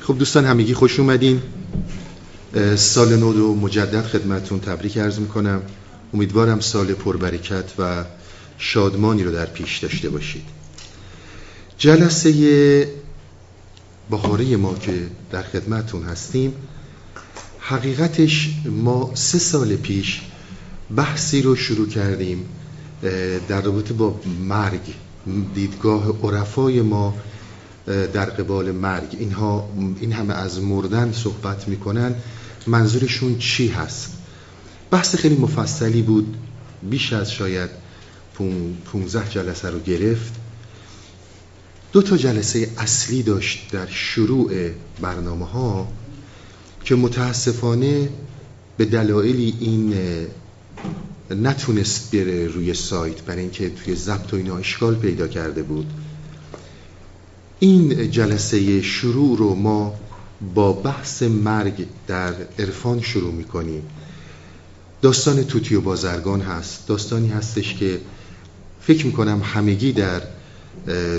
خب دوستان همگی خوش اومدین. سال نو رو مجدد خدمتتون تبریک عرض می‌کنم. امیدوارم سال پربرکت و شادمانی رو در پیش داشته باشید. جلسه بهاری ما که در خدمتتون هستیم، حقیقتش ما 3 سال پیش بحثی رو شروع کردیم در رابطه با مرگ، دیدگاه عرفای ما در قبال مرگ. اینها این همه از مردن صحبت میکنن، منظورشون چی هست؟ بحث خیلی مفصلی بود، بیش از شاید 15 جلسه رو گرفت. 2 تا جلسه اصلی داشت در شروع برنامه ها که متاسفانه به دلایلی این نتونست بره روی سایت، برای اینکه توی ضبط و اینا اشکال پیدا کرده بود. این جلسه شروع رو ما با بحث مرگ در عرفان شروع می‌کنیم. داستان توتی و بازرگان هست، داستانی هستش که فکر می‌کنم همگی در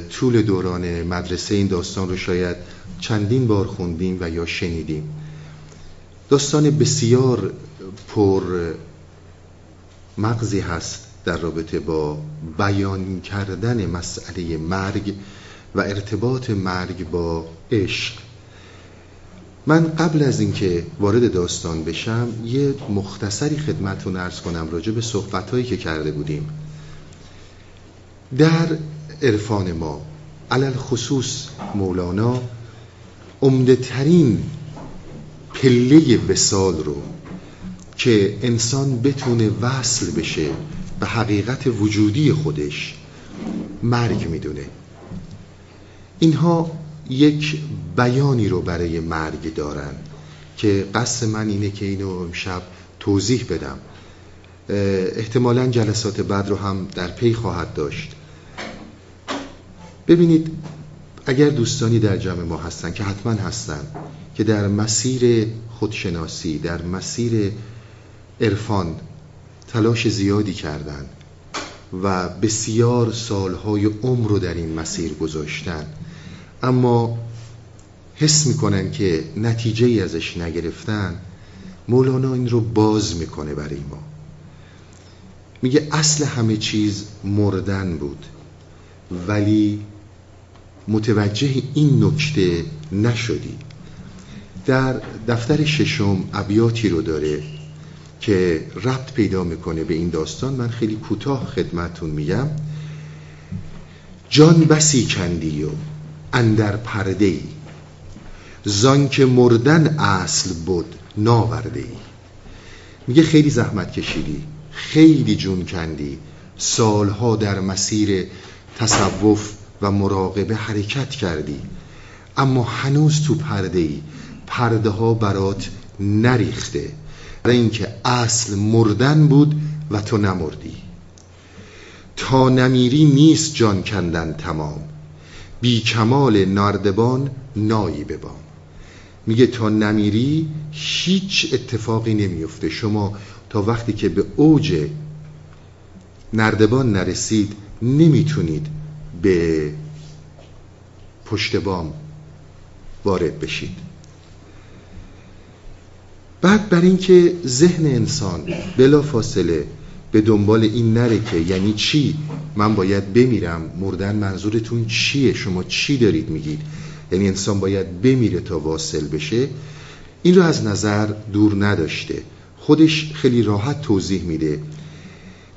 طول دوران مدرسه این داستان رو شاید چندین بار خوندیم و یا شنیدیم. داستان بسیار پر مغزی هست در رابطه با بیان کردن مسئله مرگ و ارتباط مرگ با عشق. من قبل از اینکه وارد داستان بشم یه مختصری خدمتتون عرض کنم راجع به صحبتایی که کرده بودیم. در عرفان ما علل خصوص مولانا عمده ترین پله وصال رو که انسان بتونه وصل بشه به حقیقت وجودی خودش مرگ میدونه. اینها یک بیانی رو برای مرگ دارن که قصد من اینه که اینو امشب توضیح بدم. احتمالاً جلسات بعد رو هم در پی خواهد داشت. ببینید، اگر دوستانی در جمع ما هستن که حتما هستن که در مسیر خودشناسی، در مسیر عرفان تلاش زیادی کردن و بسیار سالهای عمر رو در این مسیر گذاشتن، اما حس میکنن که نتیجه‌ای ازش نگرفتن، مولانا این رو باز میکنه برای ما. میگه اصل همه چیز مردن بود، ولی متوجه این نکته نشدی. در دفتر 6 ابیاتی رو داره که ربط پیدا میکنه به این داستان. من خیلی کوتاه خدمتون میگم. جان بسی کندی و اندر پرده ای، زان که مردن اصل بود ناورده ای. میگه خیلی زحمت کشیدی، خیلی جون کندی، سالها در مسیر تصوف و مراقبه حرکت کردی، اما هنوز تو پرده ای، پرده ها برات نریخته، برای اینکه اصل مردن بود و تو نمردی. تا نمیری نیست جان کندن تمام، بی کمال نردبان نایی ببام. میگه تا نمیری هیچ اتفاقی نمیفته. شما تا وقتی که به اوج نردبان نرسید نمیتونید به پشت بام وارد بشید. بعد برای این که ذهن انسان بلا فاصله به دنبال این نره که یعنی چی من باید بمیرم، مردن منظورتون چیه، شما چی دارید میگید، یعنی انسان باید بمیره تا واصل بشه، این رو از نظر دور نداشته. خودش خیلی راحت توضیح میده،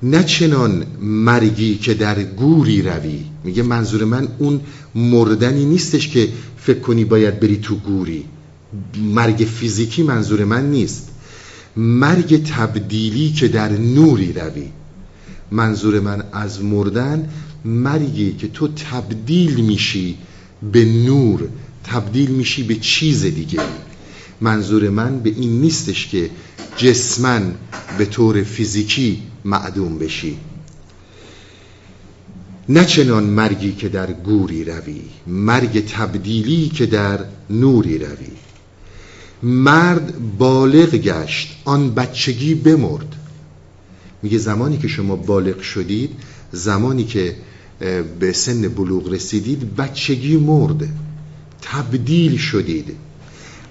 نه چنان مرگی که در گوری روی. میگه منظور من اون مردنی نیستش که فکر کنی باید بری تو گوری، مرگ فیزیکی منظور من نیست، مرگ تبدیلی که در نوری روی. منظور من از مردن مرگی که تو تبدیل میشی به نور، تبدیل میشی به چیز دیگه. منظور من به این نیستش که جسماً به طور فیزیکی معدوم بشی. نه چنان مرگی که در گوری روی، مرگ تبدیلی که در نوری روی. مرد بالغ گشت آن بچگی بمرد. میگه زمانی که شما بالغ شدید، زمانی که به سن بلوغ رسیدید، بچگی مرد، تبدیل شدید.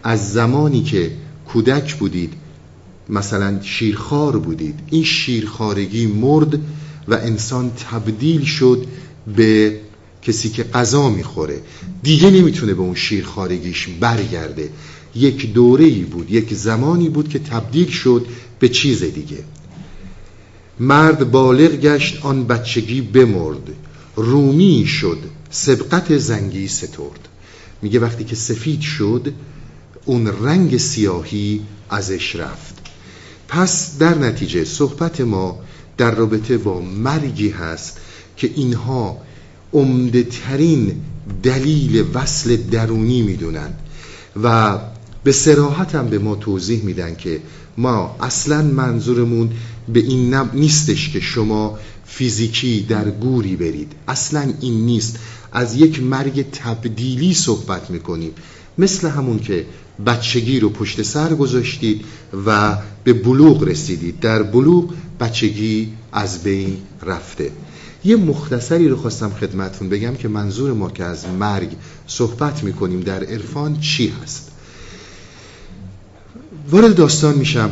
از زمانی که کودک بودید، مثلا شیرخوار بودید، این شیرخوارگی مرد و انسان تبدیل شد به کسی که غذا میخوره، دیگه نمیتونه به اون شیرخوارگیش برگرده. یک دوره‌ای بود، یک زمانی بود که تبدیل شد به چیز دیگه. مرد بالغ گشت آن بچگی بمرد، رومی شد سبقت زنگی سترد. میگه وقتی که سفید شد، اون رنگ سیاهی ازش رفت. پس در نتیجه صحبت ما در رابطه با مرگی هست که اینها عمده ترین دلیل وصل درونی میدونن و به صراحت هم به ما توضیح میدن که ما اصلا منظورمون به این نیستش که شما فیزیکی در گوری برید، اصلا این نیست. از یک مرگ تبدیلی صحبت میکنیم، مثل همون که بچگی رو پشت سر گذاشتید و به بلوغ رسیدید، در بلوغ بچگی از بین رفته. یه مختصری رو خواستم خدمتون بگم که منظور ما که از مرگ صحبت میکنیم در عرفان چی هست. وارد داستان میشم،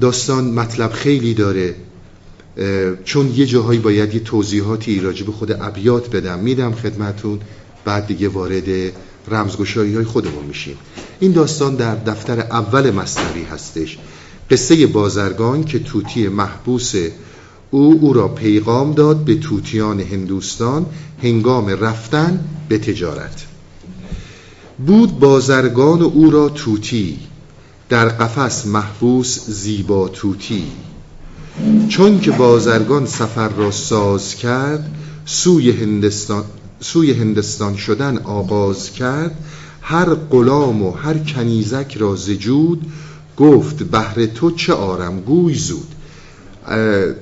داستان مطلب خیلی داره، چون یه جاهایی باید یه توضیحاتی راجب خود ابیات بدم، میدم خدمتون، بعد دیگه وارد رمزگشایی های خودمون میشیم. این داستان در دفتر اول مثنوی هستش. قصه بازرگان که طوطی محبوس او را پیغام داد به طوطیان هندوستان هنگام رفتن به تجارت. بود بازرگان و او را طوطی، در قفس محبوس زیبا طوطی. چون که بازرگان سفر را ساز کرد، سوی هندستان شدن آغاز کرد. هر غلام و هر کنیزک را ز جود، گفت بهر تو چه آرم گوی زود.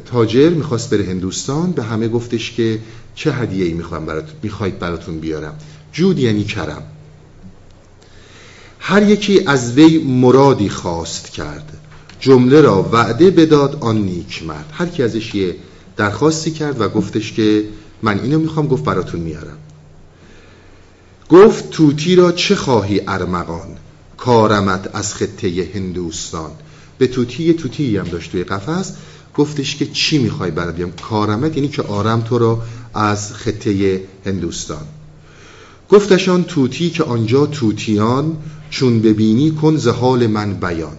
تاجر میخواست بره هندوستان، به همه گفتش که چه هدیه‌ای میخواید براتون بیارم. جود یعنی کرم. هر یکی از وی مرادی خواست کرد، جمله را وعده بداد آن نیک مرد. هر کی ازش یه درخواستی کرد و گفتش که من اینو میخوام، گفت براتون میارم. گفت توتی را چه خواهی ارمغان، کارمت از خطه هندوستان. به توتی یه توتی هم داشت توی قفس، گفتش که چی میخوای برات بیام؟ کارمت یعنی که آرام تو را از خطه هندوستان. گفتش آن توتی که آنجا توتیان، چون ببینی کن ز حال من بیان.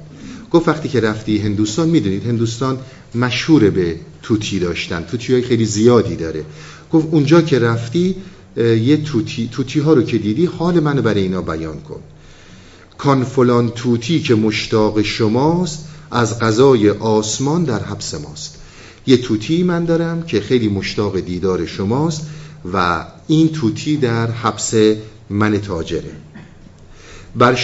گفت وقتی که رفتی هندوستان، میدونید هندوستان مشهور به توتی داشتن، توتی‌های خیلی زیادی داره. گفت اونجا که رفتی یه توتی‌ها رو که دیدی، حال منو برای اینا بیان کن. کان فلان توتی که مشتاق شماست، از قضای آسمان در حبس ماست. یه توتی من دارم که خیلی مشتاق دیدار شماست و این توتی در حبس من تاجره. بر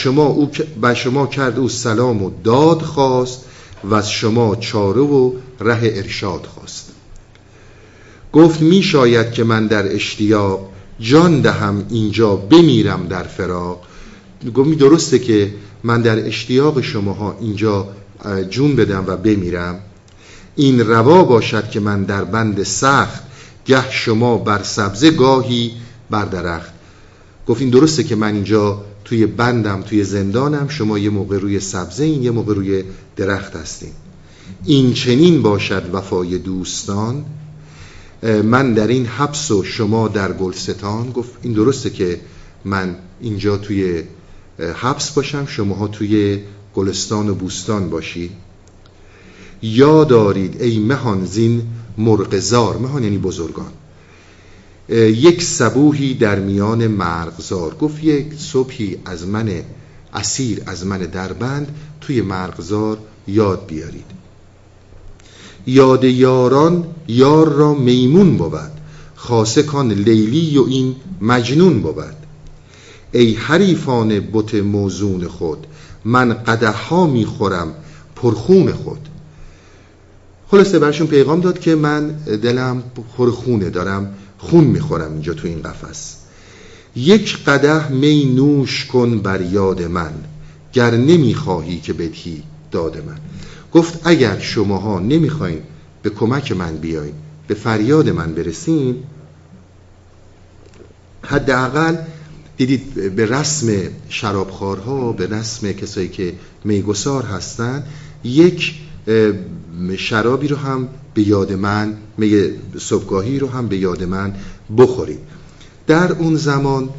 شما کرد او سلام و داد خواست، و از شما چاره و ره ارشاد خواست. گفت می شاید که من در اشتیاق، جان دهم اینجا بمیرم در فراق. گفت درسته که من در اشتیاق شماها اینجا جون بدم و بمیرم؟ این روا باشد که من در بند سخت، گه شما بر سبزه گاهی بر درخت. گفت این درسته که من اینجا توی بندم، توی زندانم، شما یه موقع روی سبزه این، یه موقع روی درخت هستین. این چنین باشد وفای دوستان، من در این حبس و شما در گلستان. گفت این درسته که من اینجا توی حبس باشم، شماها توی گلستان و بوستان باشی. یا دارید ای مهان زین مرغزار، مهان یعنی بزرگان، یک صبوحی در میان مرغزار. گفت یک صبحی از من اسیر، از من دربند، توی مرغزار یاد بیارید. یاد یاران یار را میمون بود، خاصه کان لیلی و این مجنون بود. ای حریفان بت موزون خود، من قدح ها میخورم پرخون خود. خلاصه برشون پیغام داد که من دلم پرخونه، دارم خون میخورم اینجا تو این قفس. یک قدح می نوش کن بر یاد من، گر نمیخواهی که بدهی داد من. گفت اگر شماها نمیخواین به کمک من بیاین، به فریاد من برسین، حداقل دیدید به رسم شرابخوارها، به رسم کسایی که میگسار هستن، یک شرابی رو هم به یاد من، میگه صبحگاهی رو هم به یاد من بخورید. در اون زمان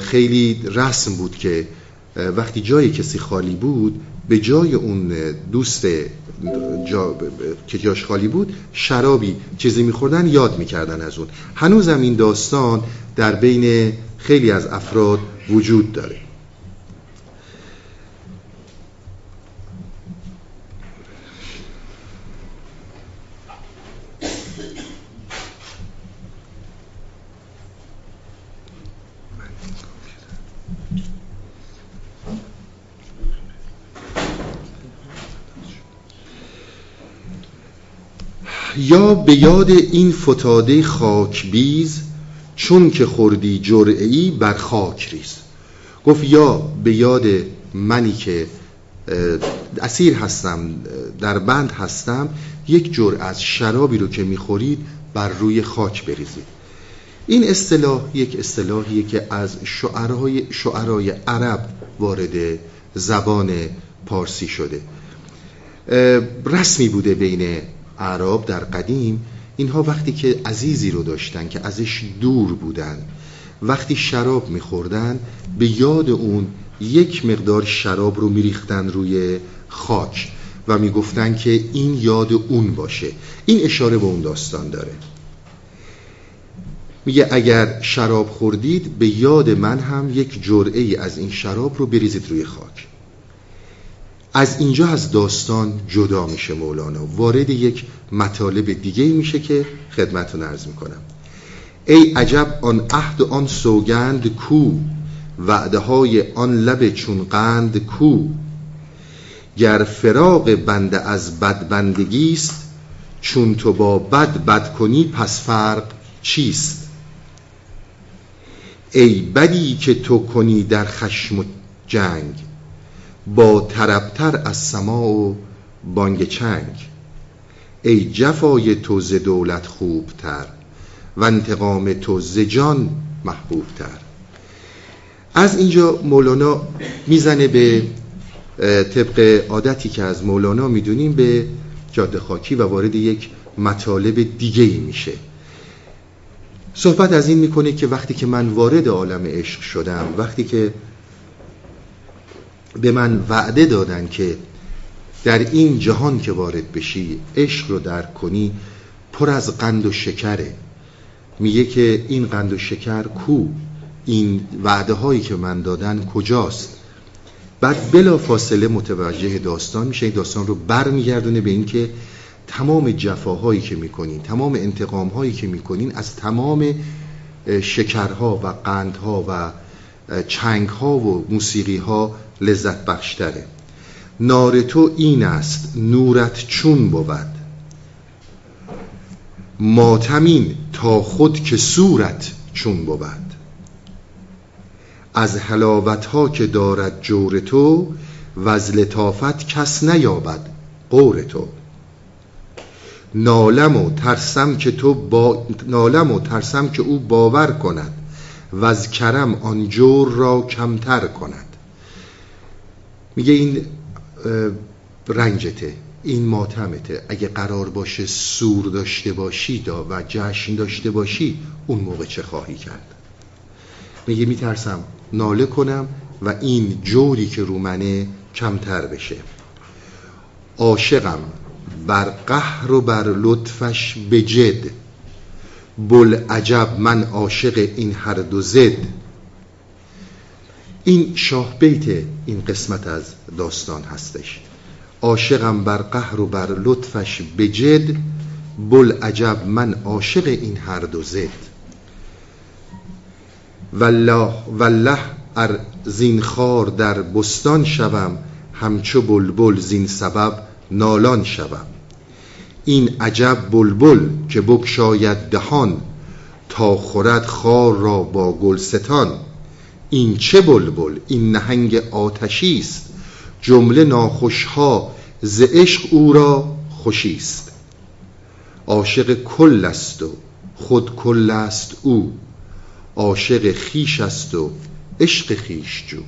خیلی رسم بود که وقتی جای کسی خالی بود، به جای اون دوست که جاش خالی بود شرابی چیزی میخوردن، یاد میکردن از اون. هنوزم این داستان در بین خیلی از افراد وجود داره. یا به یاد این فتاده خاک بیز، چون که خوردی جرعه‌ای بر خاک ریز. گفت یا به یاد منی که اسیر هستم، در بند هستم، یک جرعه از شرابی رو که میخورید بر روی خاک بریزید. این اصطلاح یک اصطلاحیه که از شعرای عرب وارد زبان پارسی شده. رسمی بوده بین عرب در قدیم، اینها وقتی که عزیزی رو داشتن که ازش دور بودن، وقتی شراب می‌خوردن به یاد اون یک مقدار شراب رو می‌ریختن روی خاک و می‌گفتن که این یاد اون باشه. این اشاره به اون داستان داره. میگه اگر شراب خوردید به یاد من هم یک جرعه‌ای از این شراب رو بریزید روی خاک. از اینجا از داستان جدا میشه مولانا، وارد یک مطالب دیگه میشه که خدمتتون عرض میکنم. ای عجب آن عهد آن سوگند کو، وعده های آن لب چون قند کو. گر فراق بنده از بدبندگیست، چون تو با بد بد کنی پس فرق چیست. ای بدی که تو کنی در خشم و جنگ، با طربتر از سما و بانگ چنگ. ای جفای تو ز دولت خوبتر، و انتقام تو ز جان محبوبتر. از اینجا مولانا میزنه به طبق عادتی که از مولانا میدونیم به جاده خاکی و وارد یک مطالب دیگه‌ای میشه. صحبت از این میکنه که وقتی که من وارد عالم عشق شدم، وقتی که به من وعده دادن که در این جهان که وارد بشی عشق رو درک کنی پر از قند و شکره، میگه که این قند و شکر کو، این وعده هایی که من دادن کجاست. بعد بلا فاصله متوجه داستان میشه، این داستان رو بر میگردونه به این که تمام جفاهایی که میکنین، تمام انتقام هایی که میکنین، از تمام شکرها و قندها و چنگها و موسیقیها لذت بخشتره. نار تو این است نورت چون بود، ماتمین تا خود که صورت چون بود. از حلاوت ها که دارد جور تو، و از لطافت کس نیابد غور تو. نالم و ترسم که او باور کند، و از کرم آن جور را کمتر کند. میگه این رنجته، این ماتمته. اگه قرار باشه سور داشته باشی و جشن داشته باشی، اون موقع چه خواهی کرد؟ میگه میترسم ناله کنم و این جوری که رو منه کمتر بشه. عاشقم بر قهر و بر لطفش به جد، بلعجب من عاشق این هر دو زد. این شاه بیت این قسمت از داستان هستش. عاشقم بر قهر و بر لطفش بجد، بلعجب من عاشق این هر دو زد. والله ار زین خار در بستان شوم، همچو بلبل زین سبب نالان شوم. این عجب بلبل که بگشاید دهان، تا خورد خار را با گلستان. این چه بلبل این نهنگ آتشی است، جمله ناخوشها ز عشق او را خوشی است. عاشق کل است و خود کل است او، عاشق خیش است و عشق خیش جو.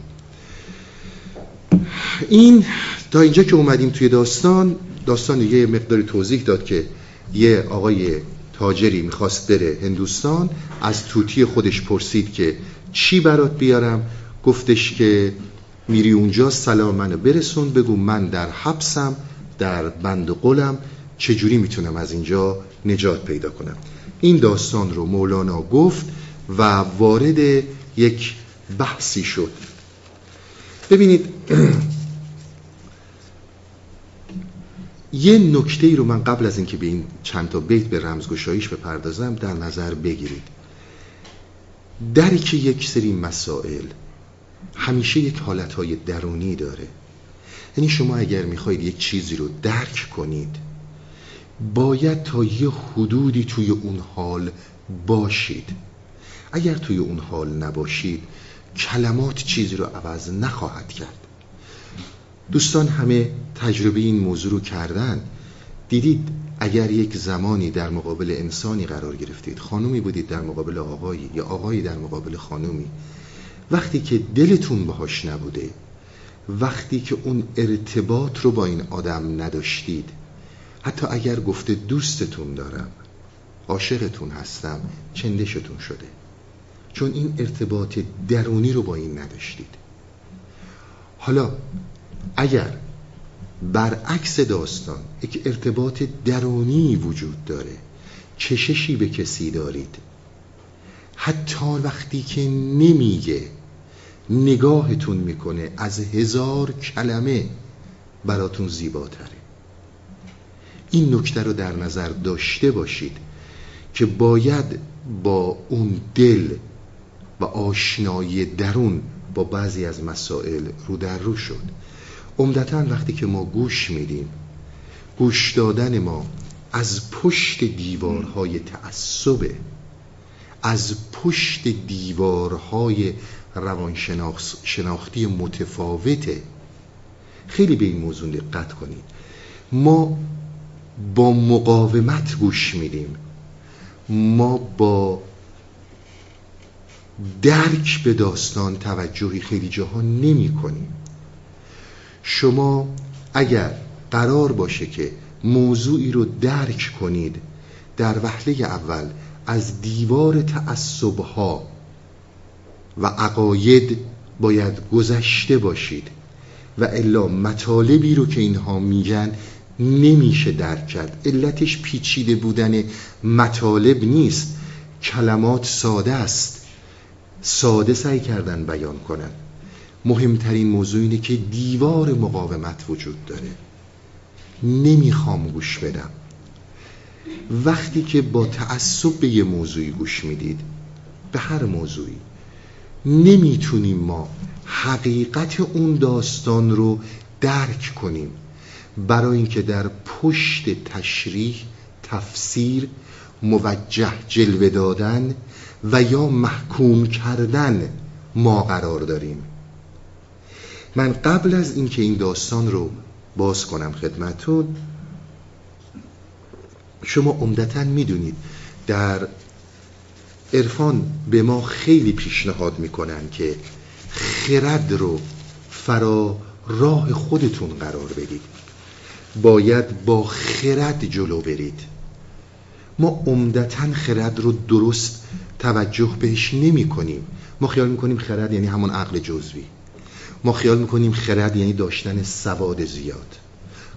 این تا اینجا که اومدیم توی داستان یه مقداری توضیح داد که یه آقای تاجری میخواست بره هندوستان، از توتی خودش پرسید که چی برات بیارم، گفتش که میری اونجا سلام منو برسون، بگو من در حبسم در بند قلم، چجوری میتونم از اینجا نجات پیدا کنم. این داستان رو مولانا گفت و وارد یک بحثی شد. ببینید یه نکته‌ای رو من قبل از اینکه به این چند تا بیت به رمزگشاییش بپردازم در نظر بگیرید. درک یک سری مسائل همیشه یک حالتهای درونی داره. یعنی شما اگر میخواید یک چیزی رو درک کنید باید تا یه حدودی توی اون حال باشید. اگر توی اون حال نباشید کلمات چیزی رو عوض نخواهد کرد. دوستان همه تجربه این موضوع رو کردن. دیدید اگر یک زمانی در مقابل انسانی قرار گرفتید، خانومی بودید در مقابل آقایی یا آقایی در مقابل خانومی، وقتی که دلتون باهاش نبوده، وقتی که اون ارتباط رو با این آدم نداشتید، حتی اگر گفته دوستتون دارم، عاشقتون هستم، چندشتون شده، چون این ارتباط درونی رو با این نداشتید. حالا اگر برعکس داستان یک ارتباط درونی وجود داره، چششی به کسی دارید، حتی وقتی که نمیگه نگاهتون میکنه، از 1000 کلمه براتون زیباتره. این نکته رو در نظر داشته باشید که باید با اون دل و آشنایی درون با بعضی از مسائل رو در رو شد. عمدتاً وقتی که ما گوش میدیم، گوش دادن ما از پشت دیوارهای تعصبه، از پشت دیوارهای روانشناختی متفاوته. خیلی به این موضوع دقت کنید. ما با مقاومت گوش میدیم، ما با درک به داستان توجهی خیلی جاها نمی کنیم. شما اگر قرار باشه که موضوعی رو درک کنید، در وهله اول از دیوار تعصبها و عقاید باید گذشته باشید و الا مطالبی رو که اینها میگن نمیشه درک کرد. علتش پیچیده بودن مطالب نیست، کلمات ساده است، ساده سعی کردن بیان کنن. مهمترین موضوع اینه که دیوار مقاومت وجود داره، نمیخوام گوش بدم. وقتی که با تعصب به یه موضوعی گوش میدید، به هر موضوعی، نمیتونیم ما حقیقت اون داستان رو درک کنیم، برای اینکه در پشت تشریح، تفسیر، موجه جلوه دادن و یا محکوم کردن ما قرار داریم. من قبل از اینکه این داستان رو باز کنم خدمتون، شما عمدتاً میدونید در عرفان به ما خیلی پیشنهاد میکنن که خرد رو فرا راه خودتون قرار بدید، باید با خرد جلو برید. ما عمدتاً خرد رو درست توجه بهش نمی کنیم. ما خیال میکنیم خرد یعنی همون عقل جزوی، ما خیال میکنیم خرد یعنی داشتن سواد زیاد،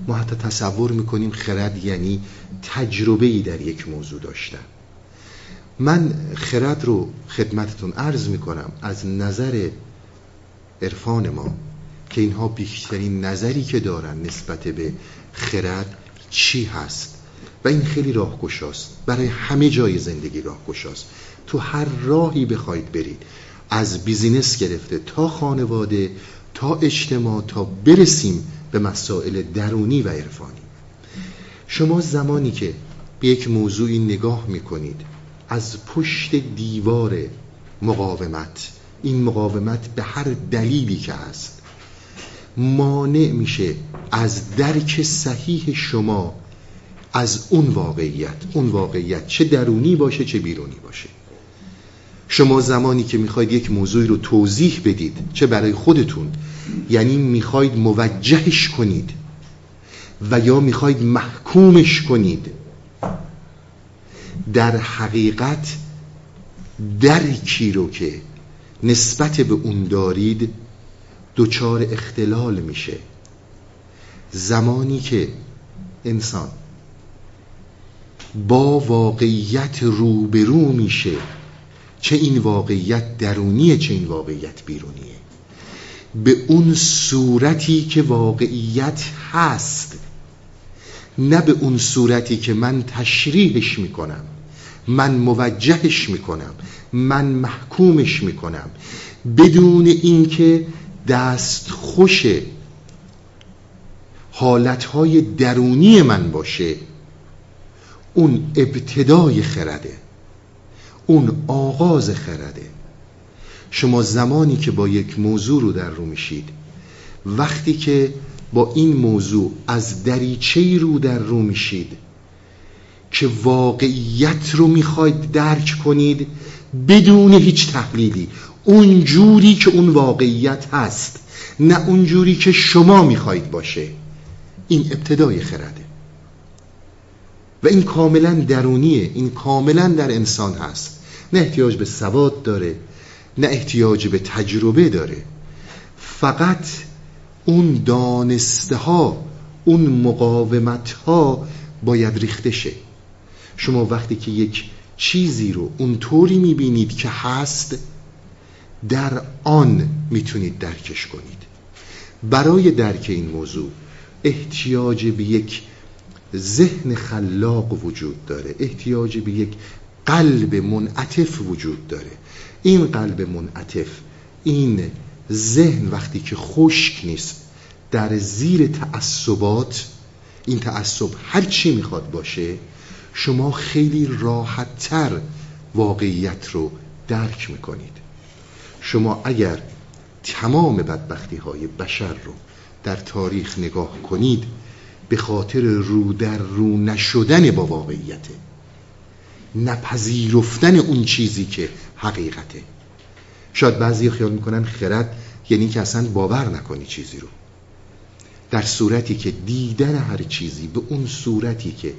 ما حتی تصور میکنیم خرد یعنی تجربه‌ای در یک موضوع داشتن. من خرد رو خدمتتون عرض میکنم از نظر عرفان ما که اینها بیشترین نظری که دارن نسبت به خرد چی هست و این خیلی راهگشاست، برای همه جای زندگی راهگشاست. تو هر راهی بخواید برید، از بیزینس گرفته تا خانواده تا اجتماع تا برسیم به مسائل درونی و عرفانی، شما زمانی که به یک موضوعی نگاه میکنید از پشت دیوار مقاومت، این مقاومت به هر دلیلی که هست مانع میشه از درک صحیح شما از اون واقعیت، اون واقعیت چه درونی باشه چه بیرونی باشه. شما زمانی که میخواید یک موضوعی رو توضیح بدید، چه برای خودتون، یعنی میخواید موجهش کنید و یا میخواید محکومش کنید، در حقیقت درکی رو که نسبت به اون دارید دچار اختلال میشه. زمانی که انسان با واقعیت روبرو میشه، چه این واقعیت درونیه چه این واقعیت بیرونیه، به اون صورتی که واقعیت هست، نه به اون صورتی که من تشریحش میکنم، من موجهش میکنم، من محکومش میکنم، بدون اینکه دستخوش حالتهای درونی من باشه. اون ابتدای خرده، اون آغاز خرده. شما زمانی که با یک موضوع رو در رو میشید، وقتی که با این موضوع از دریچه‌ای رو در رو میشید که واقعیت رو میخواید درک کنید بدون هیچ تحلیلی، اون جوری که اون واقعیت هست، نه اون جوری که شما میخواید باشه، این ابتدای خرده و این کاملا درونیه، این کاملا در انسان هست، نه احتیاج به سواد داره، نه احتیاج به تجربه داره. فقط اون دانسته ها، اون مقاومت ها باید ریخته شه. شما وقتی که یک چیزی رو اونطوری میبینید که هست، در آن میتونید درکش کنید. برای درک این موضوع احتیاج به یک ذهن خلاق وجود داره، احتیاج به یک قلب منعطف وجود داره. این قلب منعطف، این ذهن وقتی که خشک نیست، در زیر تعصبات، این تعصب هر چی میخواد باشه، شما خیلی راحت‌تر واقعیت رو درک میکنید. شما اگر تمام بدبختی‌های بشر رو در تاریخ نگاه کنید، به خاطر رو در رو نشدن با واقعیته، نپذیرفتن اون چیزی که حقیقته. شاید بعضی خیال میکنن خرد یعنی که اصلا باور نکنی چیزی رو، در صورتی که دیدن هر چیزی به اون صورتی که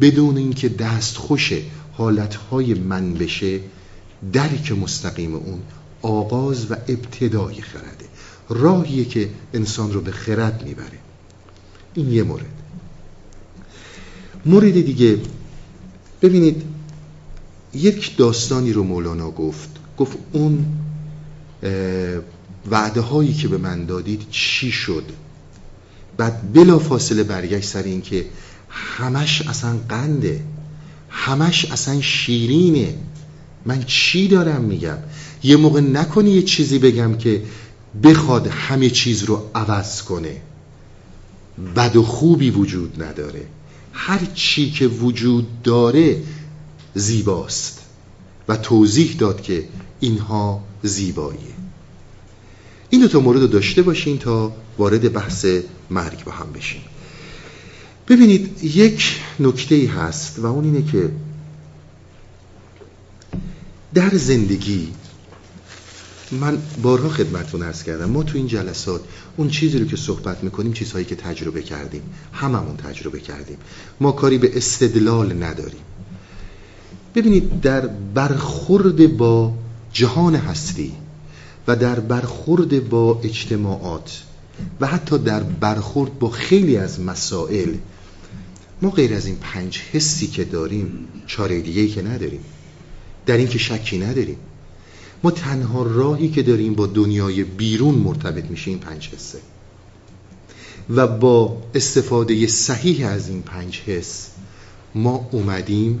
بدون اینکه دستخوش حالتهای من بشه، درک مستقیم اون آغاز و ابتدای خرده، راهیه که انسان رو به خرد میبره. این یه مورد دیگه. ببینید، یک داستانی رو مولانا گفت اون وعده هایی که به من دادید چی شد؟ بعد بلا فاصله برگشت سر این که همش اصلا قنده، همش اصلا شیرینه، من چی دارم میگم؟ یه موقع نکنی یه چیزی بگم که بخواد همه چیز رو عوض کنه. بد و خوبی وجود نداره، هر چی که وجود داره زیباست و توضیح داد که اینها زیباییه. این دو تا مورد رو داشته باشین تا وارد بحث مرگ با هم بشیم. ببینید، یک نکته‌ای هست و اون اینه که در زندگی، من بارها خدمتتون عرض کردم، ما تو این جلسات اون چیزی رو که صحبت میکنیم چیزهایی که تجربه کردیم، هممون تجربه کردیم، ما کاری به استدلال نداریم. ببینید، در برخورد با جهان هستی و در برخورد با اجتماعات و حتی در برخورد با خیلی از مسائل، ما غیر از این 5 حسی که داریم چاره دیگه‌ای که نداریم، در این که شکی نداریم. ما تنها راهی که داریم با دنیای بیرون مرتبط میشه این 5 حسه و با استفاده صحیح از این 5 حس ما اومدیم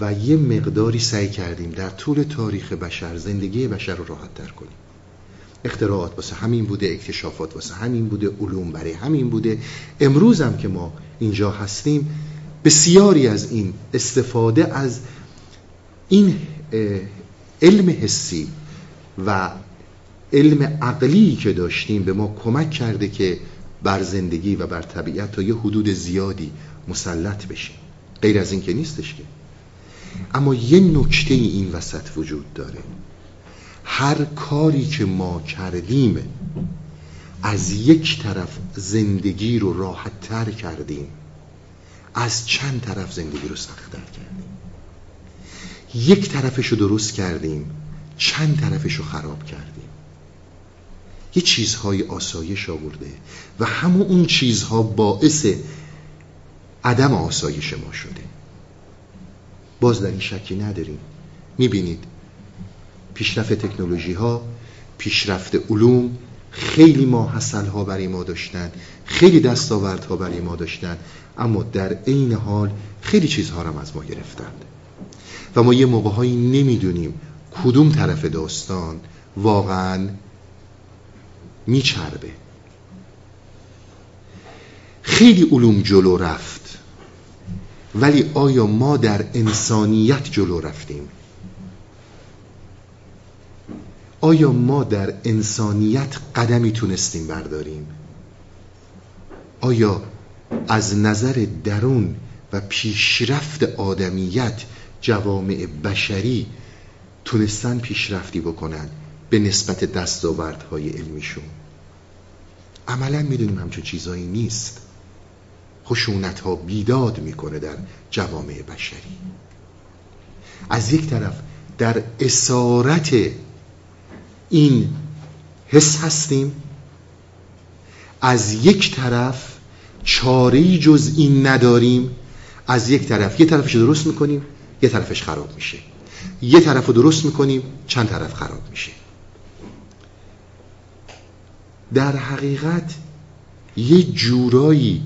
و یه مقداری سعی کردیم در طول تاریخ بشر زندگی بشر رو راحت تر کنیم. اختراعات واسه همین بوده، اکتشافات واسه همین بوده، علوم برای همین بوده. امروز هم که ما اینجا هستیم، بسیاری از این استفاده از این علم حسی و علم عقلی که داشتیم به ما کمک کرده که بر زندگی و بر طبیعت تا یه حدود زیادی مسلط بشیم، غیر از این که نیستش که. اما یه نکته این وسط وجود داره، هر کاری که ما کردیم از یک طرف زندگی رو راحت تر کردیم، از چند طرف زندگی رو سخت تر کردیم. یک طرفش رو درست کردیم، چند طرفش رو خراب کردیم. یه چیزهای آسایش آورده و همون اون چیزها باعث عدم آسایش ما شده. باز در این شکی نداریم، میبینید پیشرفت تکنولوژی ها، پیشرفت علوم، خیلی ماحصل ها برای ما داشتن، خیلی دستاورد ها برای ما داشتن، اما در این حال خیلی چیزها رو از ما گرفتند و ما یه موقع هایی نمیدونیم کدوم طرف داستان واقعا میچربه. خیلی علوم جلو رفت، ولی آیا ما در انسانیت جلو رفتیم؟ آیا ما در انسانیت قدمی تونستیم برداریم؟ آیا از نظر درون و پیشرفت آدمیت جوامع بشری تونستن پیشرفتی بکنن به نسبت دستاوردهای علمیشون؟ عملا میدونیم همچون چیزایی نیست. خشونت ها بیداد میکنه در جوامع بشری. از یک طرف در اسارت این حس هستیم، از یک طرف چاره‌ای جز این نداریم. از یک طرف یه طرفش درست میکنیم، یه طرفش خراب میشه. یه طرف رو درست میکنیم، چند طرف خراب میشه. در حقیقت یه جورایی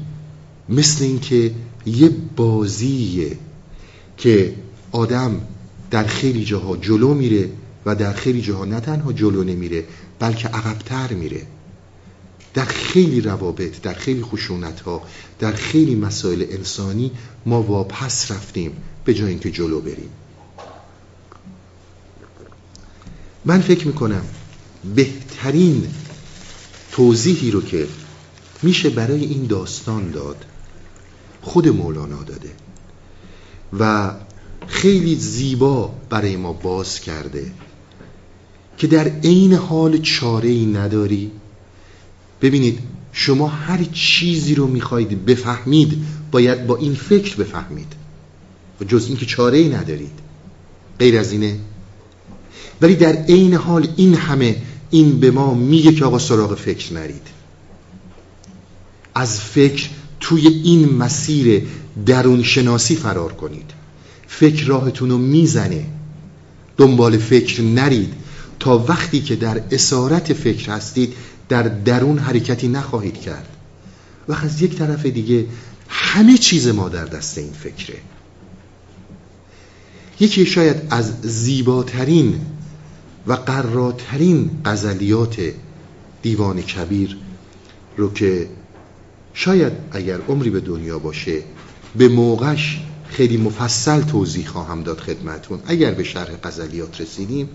مثل این که یه بازیه که آدم در خیلی جاها جلو میره و در خیلی جاها نه تنها جلو نمیره بلکه عقب‌تر میره. در خیلی روابط، در خیلی خشونت‌ها، در خیلی مسائل انسانی ما واپس رفتیم به جای اینکه جلو بریم. من فکر میکنم بهترین توضیحی رو که میشه برای این داستان داد خود مولانا داده و خیلی زیبا برای ما باز کرده که در عین حال چاره‌ای نداری. ببینید شما هر چیزی رو میخواید بفهمید باید با این فکر بفهمید و جز این که چاره‌ای ندارید، غیر از اینه. ولی در عین حال این همه این به ما میگه که آقا سراغ فکر نرید، از فکر توی این مسیر درون شناسی فرار کنید. فکر راهتون رو میزنه، دنبال فکر نرید. تا وقتی که در اسارت فکر هستید در درون حرکتی نخواهید کرد. و از یک طرف دیگه همه چیز ما در دست این فکره. یکی شاید از زیباترین و قراترین غزلیات دیوان کبیر رو که شاید اگر عمری به دنیا باشه به موقعش خیلی مفصل توضیح خواهم داد خدمتون اگر به شرح غزلیات رسیدیم،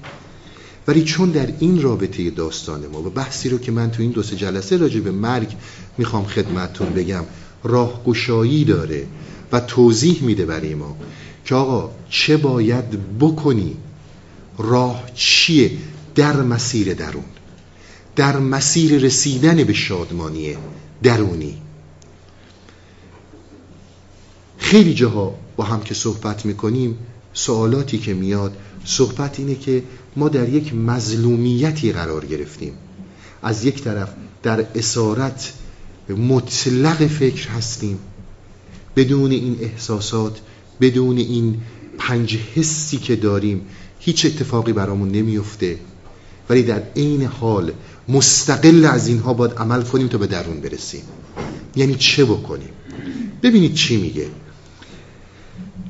ولی چون در این رابطه داستان ما و بحثی رو که من تو این دو سه جلسه راجع به مرگ میخوام خدمتون بگم راهگشایی داره و توضیح میده برای ما که آقا چه باید بکنی، راه چیه در مسیر درون، در مسیر رسیدن به شادمانی درونی. خیلی جاها با هم که صحبت میکنیم سوالاتی که میاد صحبت اینه که ما در یک مظلومیتی قرار گرفتیم. از یک طرف در اسارت مطلق فکر هستیم، بدون این احساسات، بدون این 5 حسی که داریم هیچ اتفاقی برامون نمیفته، ولی در عین حال مستقل از اینها باید عمل کنیم تا به درون برسیم. یعنی چه بکنیم؟ ببینید چی میگه.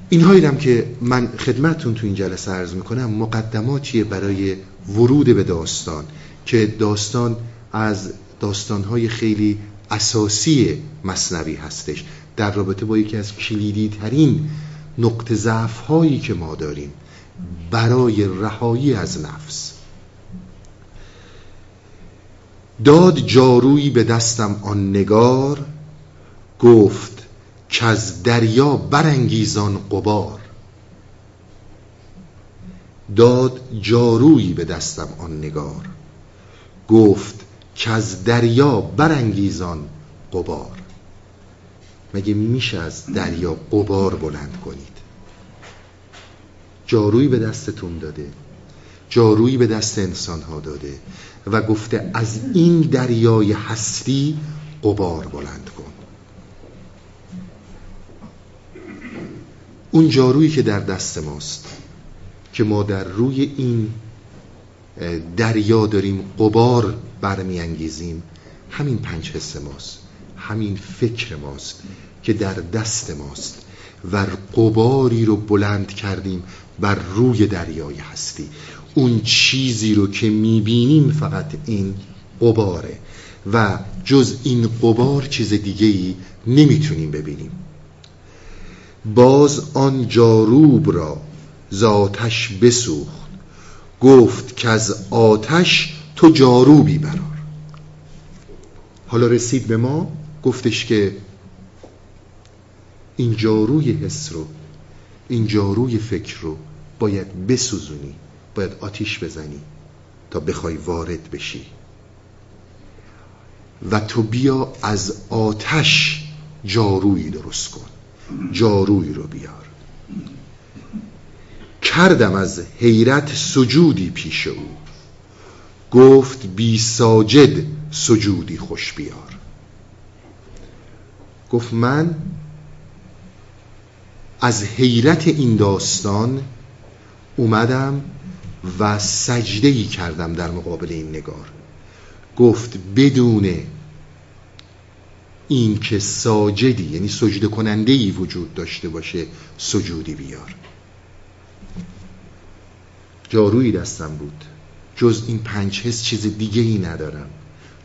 اینهایی هم که من خدمتتون تو این جلسه عرض میکنم مقدماتیه برای ورود به داستان که داستان از داستانهای خیلی اساسی مثنوی هستش، در رابطه با یکی از کلیدی ترین نقطه ضعف هایی که ما داریم برای رهایی از نفس. داد جارویی به دستم آن نگار، گفت کز دریا برانگیزان غبار. داد جارویی به دستم آن نگار، گفت کز دریا برانگیزان غبار. مگه میشه از دریا غبار بلند کنید؟ جارویی به دستتون داده، جارویی به دست انسان‌ها داده و گفته از این دریای هستی غبار بلند کن. اون جارویی که در دست ماست که ما در روی این دریا داریم غبار برمی‌انگیزیم، همین پنج حس ماست، همین فکر ماست که در دست ماست و غباری رو بلند کردیم بر روی دریای هستی. اون چیزی رو که میبینیم فقط این غباره و جز این غبار چیز دیگه‌ای نمیتونیم ببینیم. باز آن جاروب را ز آتش بسوخت، گفت که از آتش تو جاروبی برار. حالا رسید به ما، گفتش که این جاروی حس رو، این جاروی فکر رو باید بسوزونی، باید آتیش بزنی تا بخوای وارد بشی و تو بیا از آتش جارویی درست کن، جارویی رو بیار. کردم از حیرت سجودی پیش او، گفت بی ساجد سجودی خوش بیار. گفت من از حیرت این داستان اومدم و سجده‌ای کردم در مقابل این نگار. گفت بدون این که ساجدی یعنی سجده کننده‌ای وجود داشته باشه سجودی بیار. جارویی دستم بود، جز این پنج حس چیز دیگه‌ای ندارم،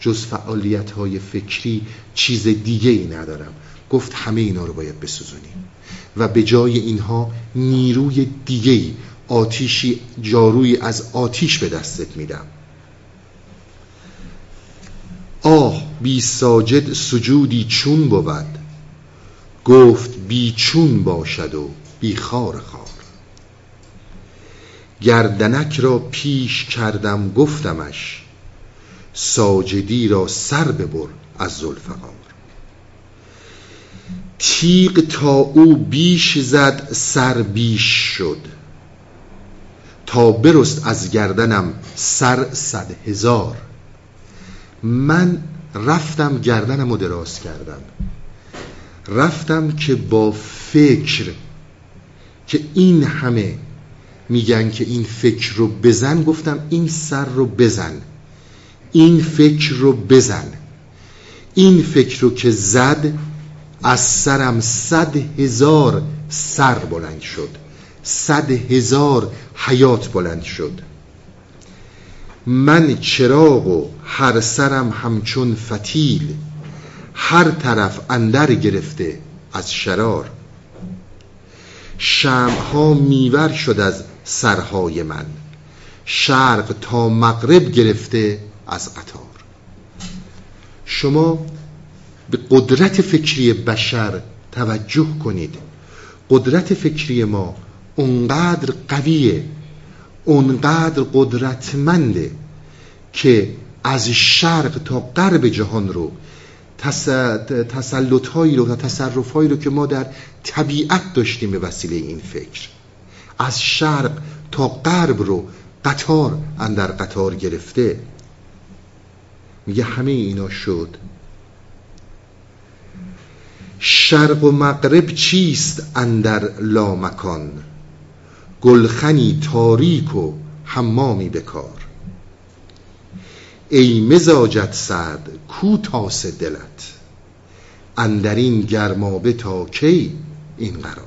جز فعالیت‌های فکری چیز دیگه‌ای ندارم. گفت همه اینا رو باید بسوزونیم و به جای اینها نیروی دیگه‌ای، آتیشی، جارویی از آتیش به دستت میدم. آه بی ساجد سجودی چون بود، گفت بی چون باشد و بی خار خار. گردنک را پیش کردم گفتمش، ساجدی را سر ببر از ذوالفقار. تیغ تا او بیش زد سر بیش شد، تا برست از گردنم سر 100,000. من رفتم گردنم رو دراز کردم، رفتم که با فکر که این همه میگن که این فکر رو بزن، گفتم این سر رو بزن، این فکر رو بزن. این فکر رو که زد از سرم 100,000 سر بلند شد، 100,000 حیات بلند شد. من چراغ و هر سرم همچون فتیل، هر طرف اندر گرفته از شرار. شمع‌ها میور شد از سرهای من، شرق تا مغرب گرفته از عطار. شما به قدرت فکری بشر توجه کنید. قدرت فکری ما اونقدر قویه، اونقدر قدرتمنده که از شرق تا غرب جهان رو، تسلط‌هایی رو و تصرف‌هایی رو که ما در طبیعت داشتیم به وسیله این فکر، از شرق تا غرب رو قطار اندر قطار گرفته. میگه همه اینا شد. شرق و مغرب چیست اندر لامکان، گلخنی تاریک و حمامی بکار. ای مزاجت سرد کو تاس دلت، اندر این گرمابه تا کی این قرار.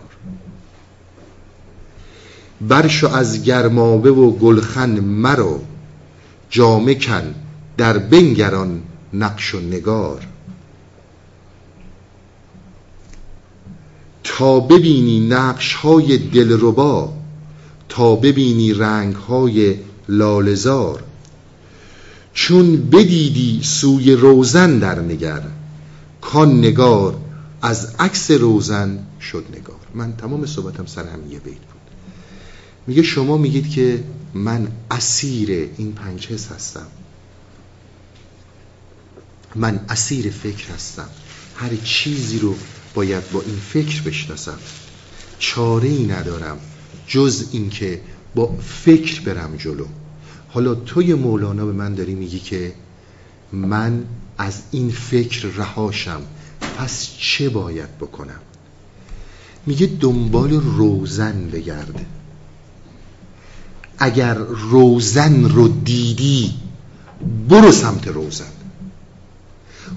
برشو از گرمابه و گلخن مرو، جامه کن در بنگران نقش و نگار. تا ببینی نقش‌های دلربا، تا ببینی رنگ‌های لاله‌زار. چون بدیدی سوی روزن در نگر، کان نگار از عکس روزن شد نگار. من تمام صحبتم سر همین یه بیت بود. میگه شما میگید که من اسیر این پنج حس هستم، من اسیر فکر هستم، هر چیزی رو باید با این فکر بشناسم، چاره‌ای ندارم جز این که با فکر برم جلو. حالا توی مولانا به من داری میگی که من از این فکر رهاشم، پس چه باید بکنم؟ میگه دنبال روزن بگرد. اگر روزن رو دیدی برو سمت روزن.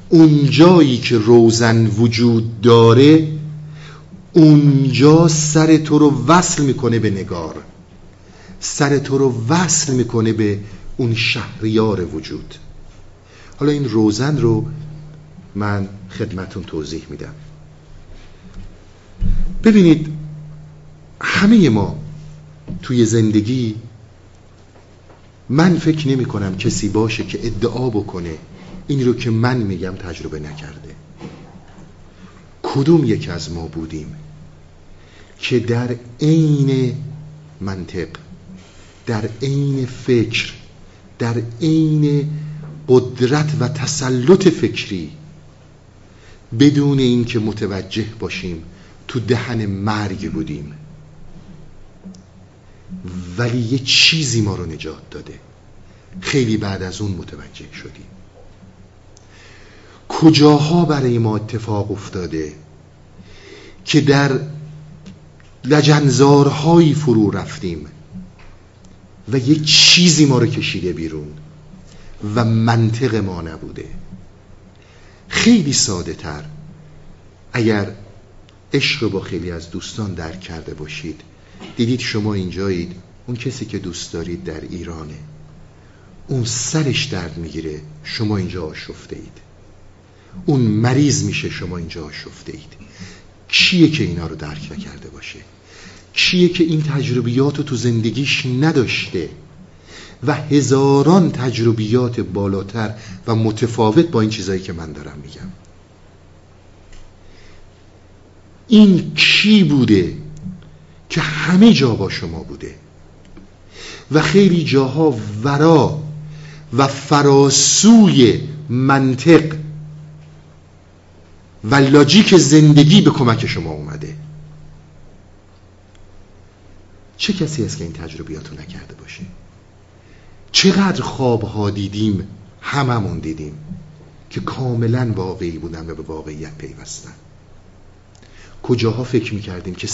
اونجایی که روزن وجود داره اونجا سر تو رو وصل میکنه به نگار، سر تو رو وصل میکنه به اون شهریار وجود. حالا این روزن رو من خدمتون توضیح میدم. ببینید همه ما توی زندگی، من فکر نمی کنم کسی باشه که ادعا بکنه این رو که من میگم تجربه نکرده. کدوم یک از ما بودیم که در عین منطق، در عین فکر، در عین قدرت و تسلط فکری، بدون این که متوجه باشیم تو دهن مرگ بودیم، ولی یه چیزی ما رو نجات داده، خیلی بعد از اون متوجه شدیم. کجاها برای ما اتفاق افتاده که در لجنزارهایی فرو رفتیم و یه چیزی ما رو کشیده بیرون و منطق ما نبوده. خیلی ساده تر، اگر عشق با خیلی از دوستان درک کرده باشید، دیدید شما اینجایید، اون کسی که دوست دارید در ایرانه، اون سرش درد میگیره، شما اینجا آشفته اید، اون مریض میشه، شما اینجا آشفته اید. کیه که اینا رو درک نکرده باشه؟ کیه که این تجربیات رو تو زندگیش نداشته و هزاران تجربیات بالاتر و متفاوت با این چیزایی که من دارم میگم؟ این کی بوده که همه جا با شما بوده و خیلی جاها ورا و فراسوی منطق و لاجیک زندگی به کمک شما اومده؟ چه کسی هست که این تجربیات رو نکرده باشه؟ چقدر خوابها دیدیم، هممون دیدیم، که کاملا واقعی بودن و به واقعیت پیوستن. کجاها فکر میکردیم که 100%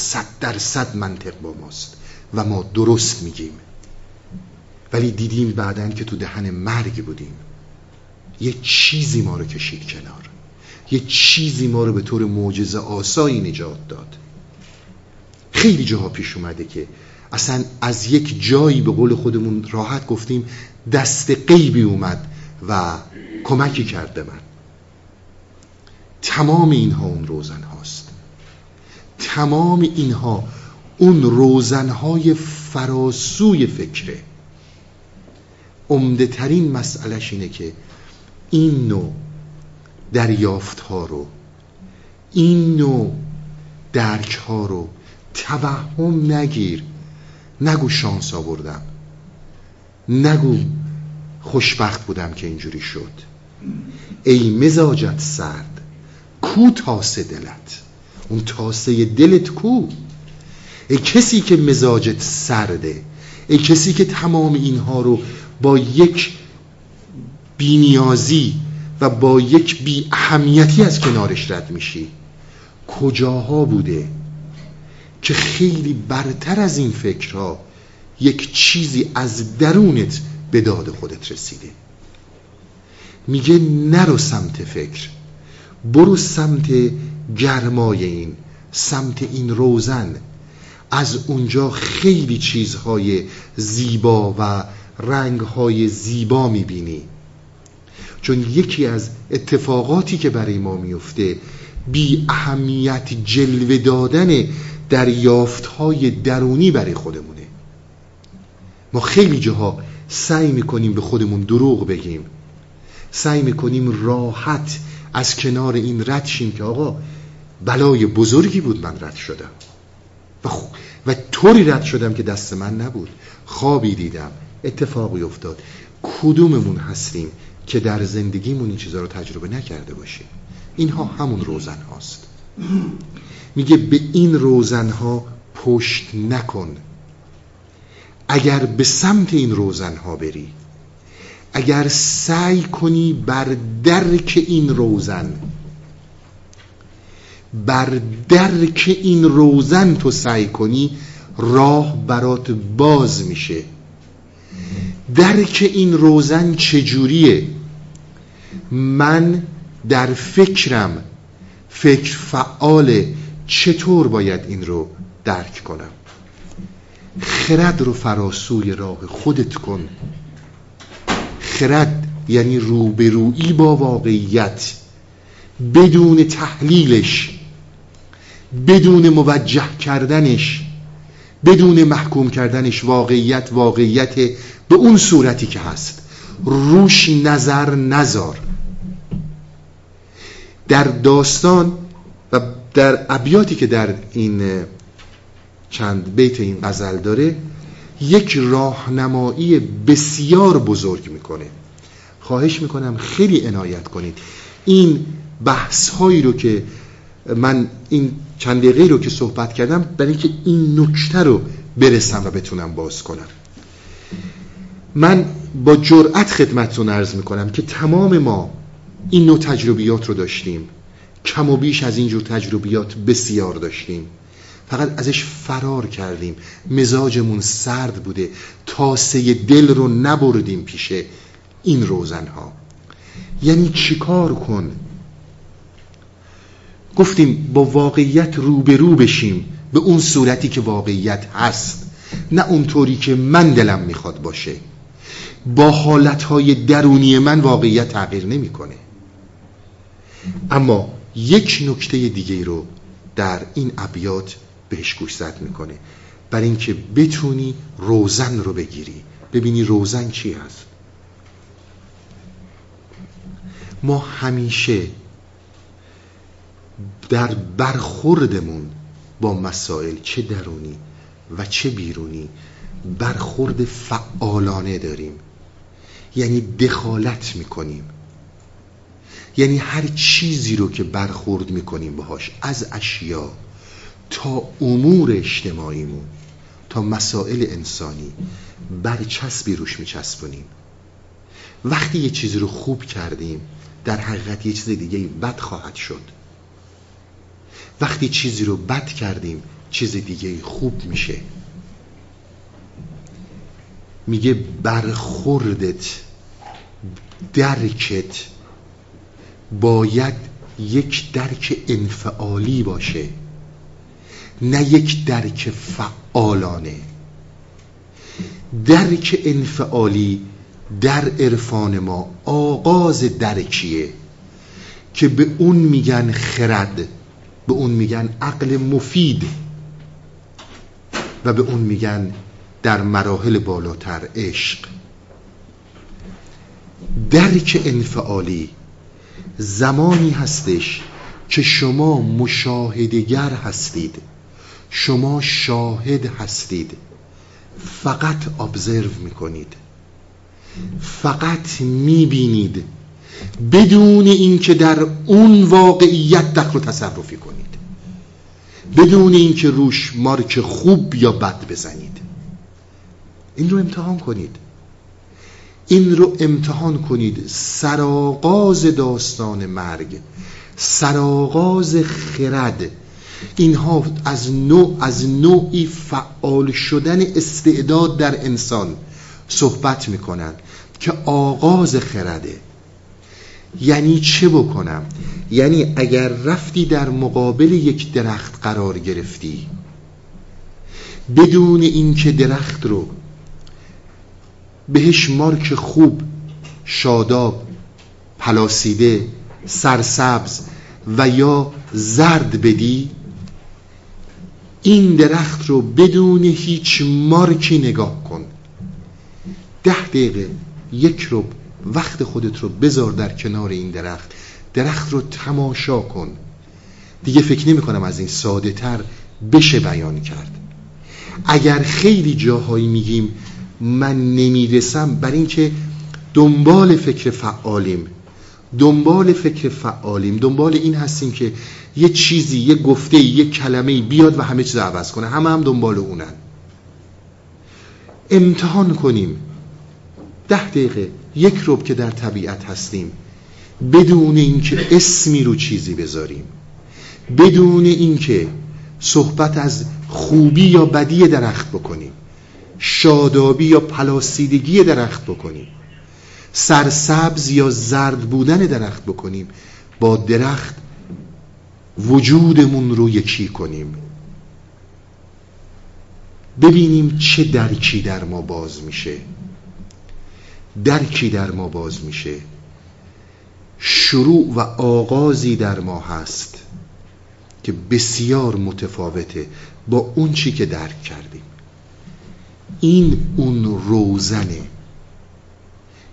منطق با ماست و ما درست میگیم، ولی دیدیم بعدن که تو دهن مرگ بودیم، یه چیزی ما رو کشید کنار، یه چیزی ما رو به طور معجزه آسایی نجات داد. خیلی جاها پیش اومده که اصلا از یک جایی، به قول خودمون راحت گفتیم، دست غیبی اومد و کمکی کرده من. تمام اینها اون روزن هاست، تمام اینها اون روزنهای فراسوی فکره. عمده ترین مسئلهش اینه که این نوع دریافت ها رو، این نوع درک ها رو توهم نگیر. نگو شانس آوردم، نگو خوشبخت بودم که اینجوری شد. ای مزاجت سرد، کو تاسه دلت؟ اون تاسه دلت کو؟ ای کسی که مزاجت سرده، ای کسی که تمام اینها رو با یک بی‌نیازی و با یک بی اهمیتی از کنارش رد میشی. کجاها بوده که خیلی برتر از این فکرها یک چیزی از درونت به داد خودت رسیده؟ میگه نرو سمت فکر، برو سمت گرمای این، سمت این روزن. از اونجا خیلی چیزهای زیبا و رنگهای زیبا میبینی. چون یکی از اتفاقاتی که برای ما میفته بی اهمیت جلوه دادن دریافتهای درونی برای خودمونه. ما خیلی جاها سعی میکنیم به خودمون دروغ بگیم، سعی میکنیم راحت از کنار این رد شیم که آقا بلای بزرگی بود من رد شدم و طوری رد شدم که دست من نبود، خوابی دیدم، اتفاقی افتاد. کدوممون هستیم که در زندگیمون این چیزا رو تجربه نکرده باشیم؟ اینها همون روزن هاست. میگه به این روزن ها پشت نکن. اگر به سمت این روزن ها بری، اگر سعی کنی بر درک این روزن، بر درک این روزن تو سعی کنی، راه برات باز میشه. درک این روزن چجوریه؟ من در فکرم، فکر فعاله، چطور باید این رو درک کنم؟ خرد رو فراسوی راه خودت کن. خرد یعنی روبرویی با واقعیت، بدون تحلیلش، بدون موجه کردنش، بدون محکوم کردنش. واقعیت به اون صورتی که هست، روش نظر نزار. در داستان و در ابیاتی که در این چند بیت این غزل داره، یک راهنمایی بسیار بزرگ میکنه. خواهش میکنم خیلی عنایت کنید. این بحث هایی رو که من این چند دقیقه رو که صحبت کردم، برای اینکه این نکته رو برسم و بتونم باز کنم، من با جرأت خدمتتون عرض میکنم که تمام ما این نوع تجربیات رو داشتیم، کم و بیش از اینجور تجربیات بسیار داشتیم، فقط ازش فرار کردیم، مزاجمون سرد بوده، تاسه دل رو نبردیم پیش این روزنها. یعنی چیکار کن؟ گفتیم با واقعیت روبرو بشیم، به اون صورتی که واقعیت هست، نه اونطوری که من دلم میخواد باشه. با حالتهای درونی من واقعیت تغییر نمیکنه. اما یک نکته دیگه رو در این ابیات بهش گوشزد میکنه، برای اینکه بتونی روزن رو بگیری، ببینی روزن چی هست. ما همیشه در برخوردمون با مسائل، چه درونی و چه بیرونی، برخورد فعالانه داریم. یعنی دخالت میکنیم، یعنی هر چیزی رو که برخورد میکنیم باهاش، از اشیا تا امور اجتماعیمون تا مسائل انسانی، برچسبی روش میچسبونیم. وقتی یه چیزی رو خوب کردیم، در حقیقت یه چیز دیگه بد خواهد شد. وقتی چیزی رو بد کردیم، چیز دیگه خوب میشه. میگه برخوردت، درکت باید یک درک انفعالی باشه، نه یک درک فعالانه. درک انفعالی در عرفان ما آغاز درکیه که به اون میگن خرد، به اون میگن عقل مفید و به اون میگن در مراحل بالاتر عشق. درک انفعالی زمانی هستش که شما مشاهدگر هستید، شما شاهد هستید، فقط ابزرو میکنید، فقط میبینید، بدون اینکه در اون واقعیت دخل و تصرفی کنید، بدون اینکه روش مارک خوب یا بد بزنید. این رو امتحان کنید، این رو امتحان کنید. سرآغاز داستان مرگ، سرآغاز خرد، اینها از نوعی فعال شدن استعداد در انسان صحبت میکنن که آغاز خرده. یعنی چه بکنم؟ یعنی اگر رفتی در مقابل یک درخت قرار گرفتی، بدون اینکه درخت رو بهش مارک خوب، شاداب، پلاسیده، سرسبز و یا زرد بدی، این درخت رو بدون هیچ مارکی نگاه کن، 10 دقیقه یک رو وقت خودت رو بذار در کنار این درخت رو تماشا کن. دیگه فکر نمی کنم از این ساده تر بشه بیان کرد. اگر خیلی جاهایی میگیم من نمیرسم، برای این که دنبال فکر فعالیم، دنبال این هستیم که یه چیزی، یه گفته‌ای، یه کلمه‌ای بیاد و همه چیز عوض کنه. هم دنبال اونن. امتحان کنیم 10 دقیقه یک رب که در طبیعت هستیم، بدون اینکه اسمی رو چیزی بذاریم، بدون اینکه صحبت از خوبی یا بدی درخت بکنیم، شادابی یا پلاسیدگی درخت بکنیم، سرسبز یا زرد بودن درخت بکنیم، با درخت وجودمون رو یکی کنیم، ببینیم چه درکی در ما باز میشه. شروع و آغازی در ما هست که بسیار متفاوته با اون چی که درک کردیم. این اون روزنه،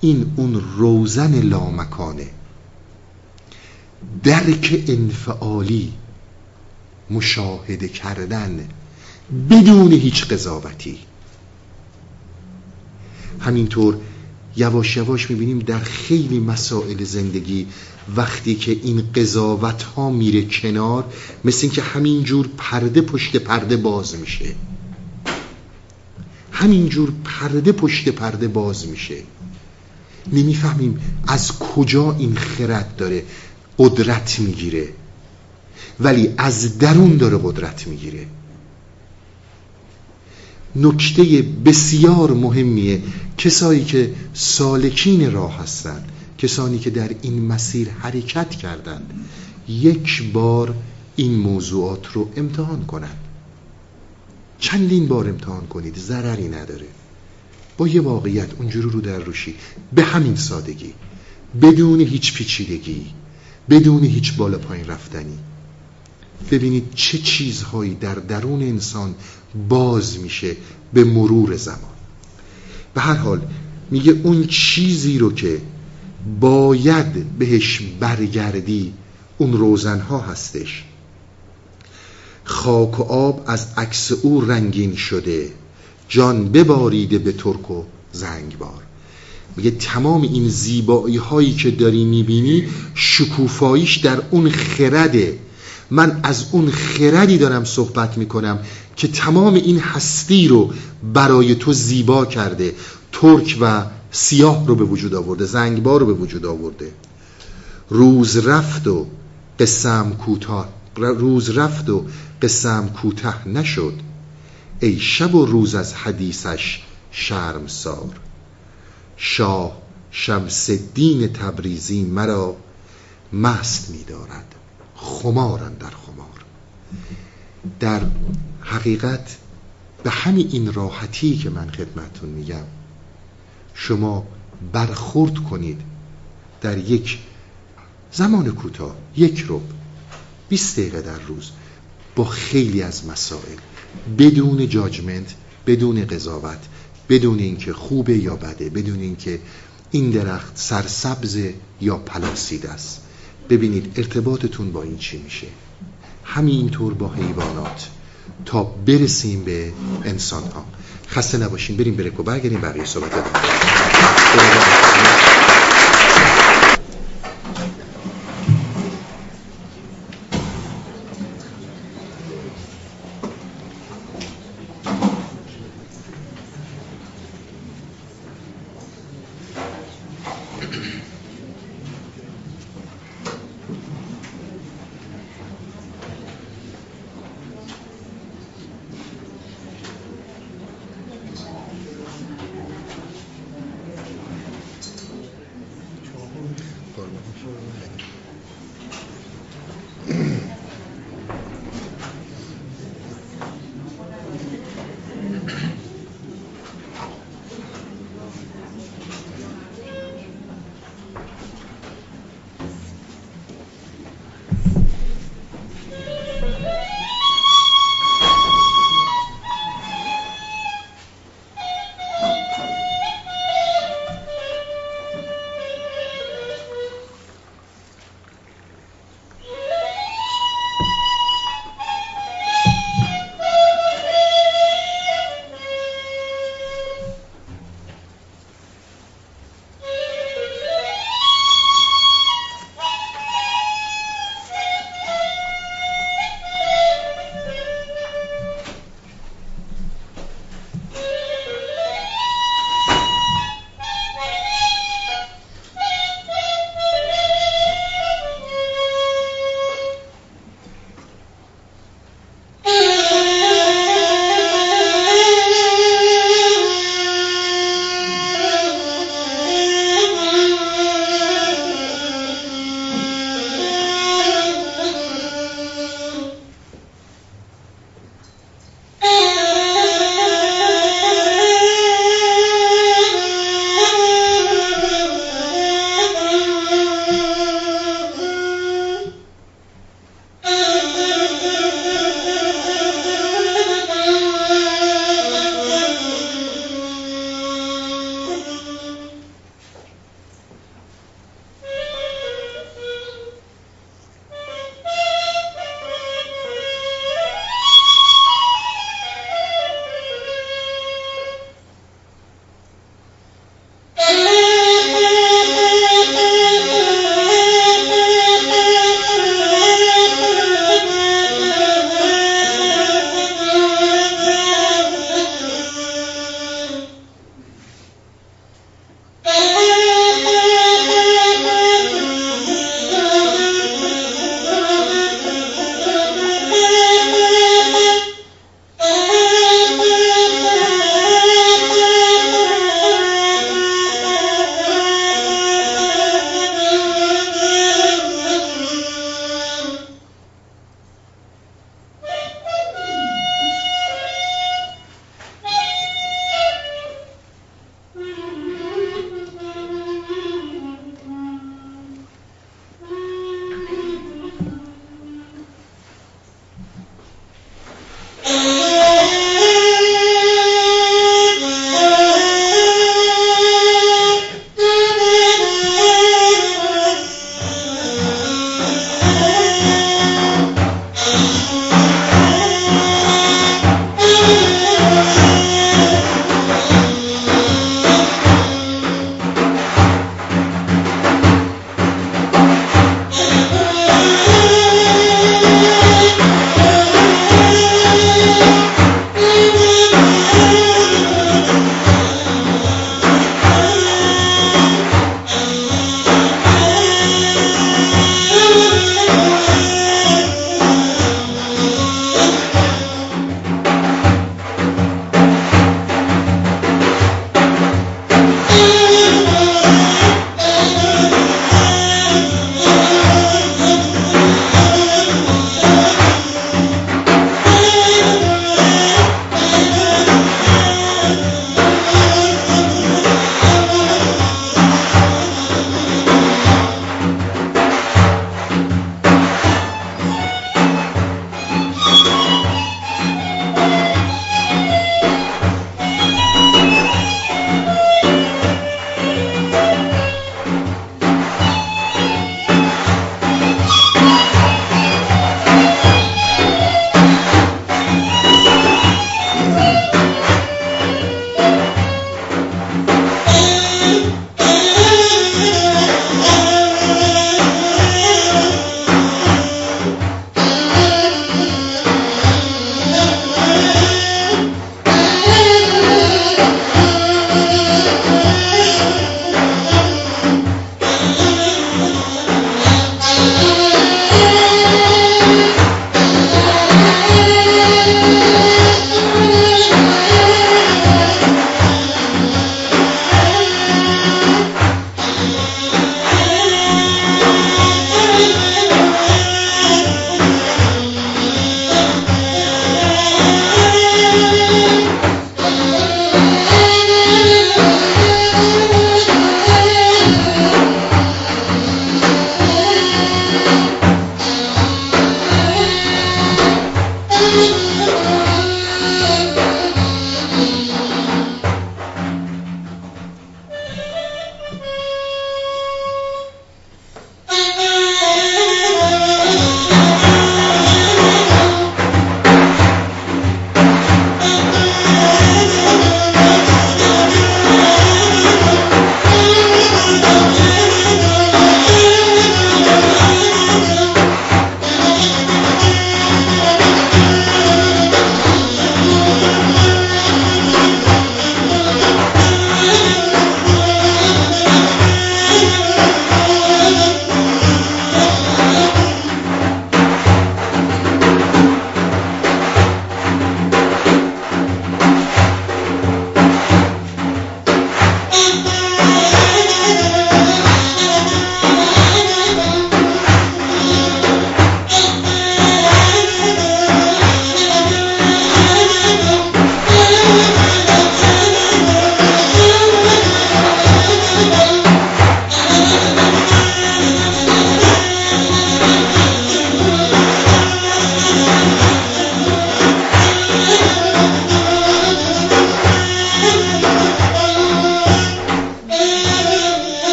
این اون روزن لامکانه. درک انفعالی، مشاهده کردن بدون هیچ قضاوتی. همینطور یواش یواش میبینیم در خیلی مسائل زندگی وقتی که این قضاوت ها میره کنار، مثل این که همینجور پرده پشت پرده باز میشه. نمیفهمیم از کجا این خرد داره قدرت میگیره، ولی از درون داره قدرت میگیره. نکته بسیار مهمیه. کسایی که سالکین راه هستن، کسانی که در این مسیر حرکت کردن، یک بار این موضوعات رو امتحان کنن. چندین بار امتحان کنید، ضرری نداره. با یه واقعیت اونجوری رو در روشی، به همین سادگی، بدون هیچ پیچیدگی، بدون هیچ بالا پایین رفتنی، ببینید چه چیزهایی در درون انسان باز میشه به مرور زمان. به هر حال میگه اون چیزی رو که باید بهش برگردی، اون روزنها هستش. خاک و آب از عکس او رنگین شده، جان بباریده به ترک و زنگبار. میگه تمام این زیبایی هایی که داری میبینی، شکوفاییش در اون خرده. من از اون خردی دارم صحبت میکنم که تمام این هستی رو برای تو زیبا کرده، ترک و سیاه رو به وجود آورده، زنگبار رو به وجود آورده. روز رفت و قصه‌ام کوتاه نشد، ای شب و روز از حدیثش شرمسار. شاه شمس الدین تبریزی مرا مست می‌دارد، خمارن در خمار. در حقیقت به همین این راحتی که من خدمتتون میگم، شما برخورد کنید در یک زمان کوتاه، یک ربع 20 دقیقه در روز، با خیلی از مسائل، بدون جاجمنت، بدون قضاوت، بدون اینکه خوبه یا بده، بدون اینکه این درخت سرسبز یا پلاسیده است. ببینید ارتباطتون با این چی میشه. همینطور با حیوانات تا برسیم به انسان ها. خسته نباشین، بریم بریک و برگردیم بقیه صحبت داریم.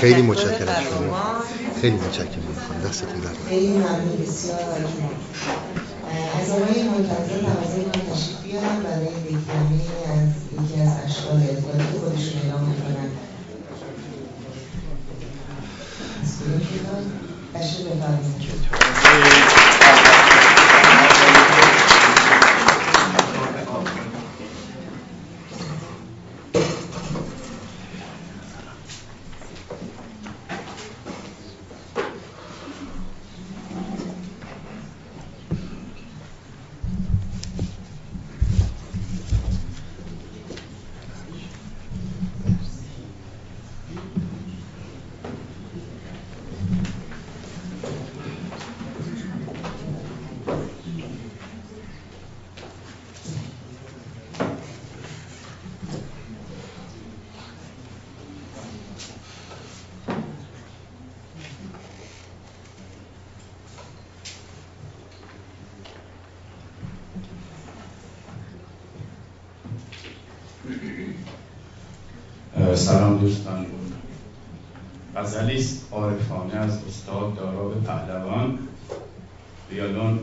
خیلی متشکرم شما، خیلی متشکرم، دستتون درد نکنه. خیلی ممنون، بسیار ممنون. از آقای منتظر تقاضای من تشریف بیارم برای بکرمی از یکی از اشعار الهایی که خودشون اعلام می‌کنن. تشریف بفرمایید. سلام دوستان. غزلی است عارفانه از استاد دارا به پهلوان، ویولون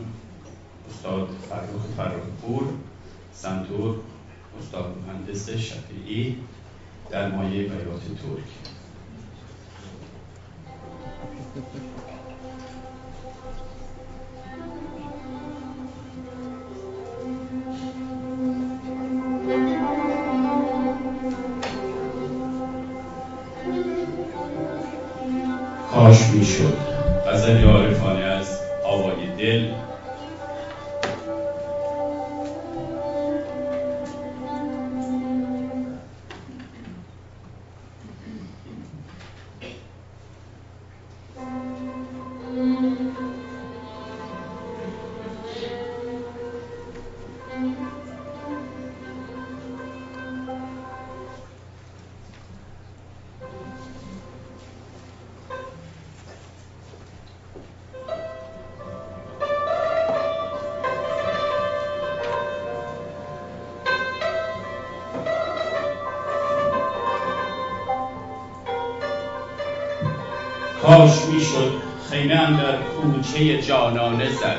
استاد فرخ‌پور، سنتور استاد مهندس شفیعی در مایه بیات ترک. کاش میشد غزلی عارفانه از آوای دل. کاش میشد خیمه اندر کوچه جانانه زد،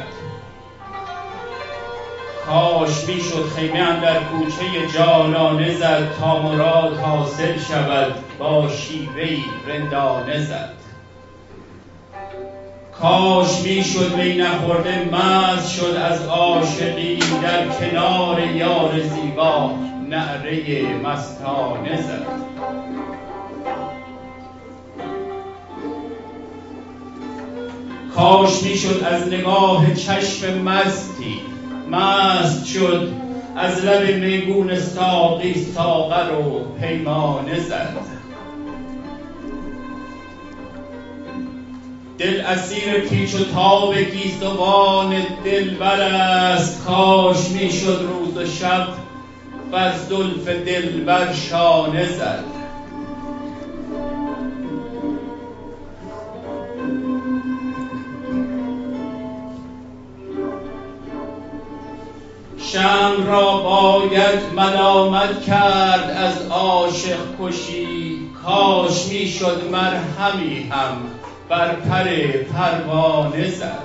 کاش میشد خیمه اندر کوچه جانانه زد، تا مراد حاصل شود با شیوهی رندانه زد. کاش میشد می نخورده مست شد از عاشقی، در کنار یار زیبا نعره مستانه زد. کاش میشد از نگاه چشم مستی مست شد، از لب میگون ساقی ساغر و پیمانه زد. دل اسیر پیچ و تاب گیسوان دلبر است، کاش میشد روز و شب بر زلف دلبر شانه زد. شمع را باید ملامت کرد از عاشق کشی، کاش میشد مرهمی هم بر پر پروانه زد.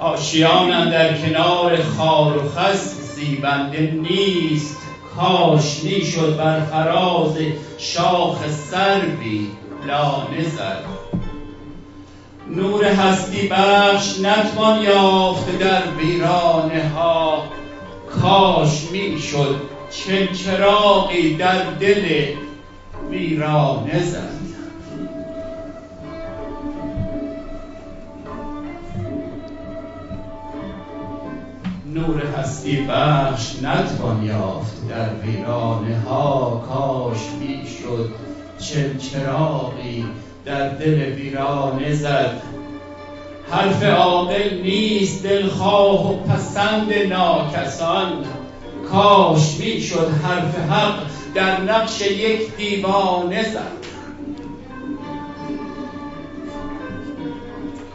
آشیان در کنار خار و خس زیبنده نیست، کاش میشد بر فراز شاخ سروی لانه زد. نور هستی بخش نتوان یافت در ویرانه ها، کاش میشد چل چراغی در دل ویرانه زد. نور هستی بخش نتوان یافت در ویرانه ها، کاش میشد چل چراغی در دل ویرانه زد. حرف عاقل نیست دلخواه و پسند ناکسان، کاش میشد حرف حق در نقش یک دیوانه زد.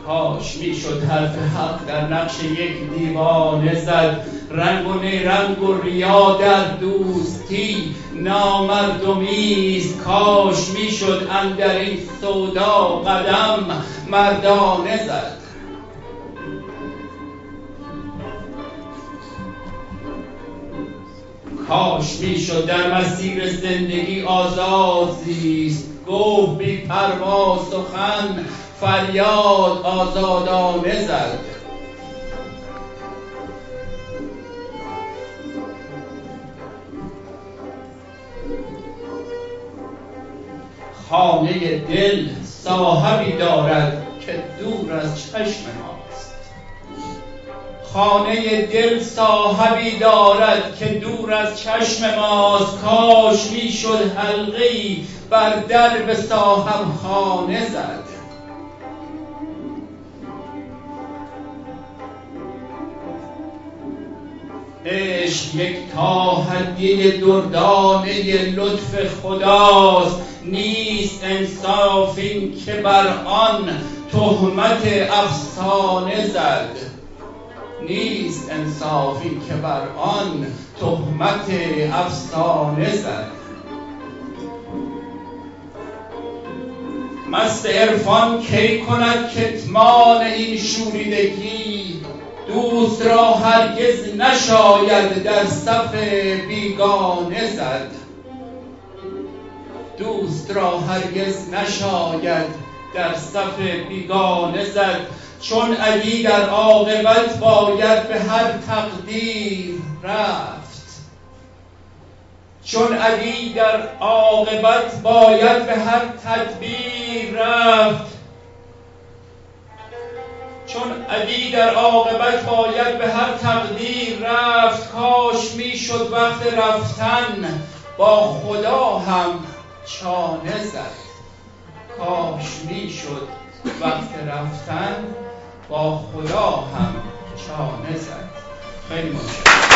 کاش میشد حرف حق در نقش یک دیوانه زد. رنگ و نیرنگ و ریا در دوستی نامردمی است، کاش میشد اندر این سودا قدم مردانه زد. کاش میشد در مسیر زندگی آزاد زیست، گفت بی پروا سخن فریاد آزادانه زد. خانه دل صاحبی دارد که دور از چشم ماست، خانه دل صاحبی دارد که دور از چشم ماست. کاش میشد حلقه‌ای بر درب صاحب خانه زد. عشق یک تا حدی دردانه لطف خداست، نیست انصاف این که بر آن تهمت افسانه زد. نیست انصاف این که بر آن تهمت افسانه زد. مست عرفان کی کند کتمان این شوریدگی، دوست را هرگز نشاید در صف بیگانه زد. دوست را هرگز نشاید در صف بیگانه زد. چون علی در عاقبت باید به هر تقدیر رفت، چون علی در عاقبت باید به هر تدبیر رفت، چون علی در عاقبت باید به هر تقدیر رفت. کاش میشد وقت رفتن با خدا هم چانه زد. کاش میشد وقت رفتن با خدا هم چانه زد. خیلی متشکرم.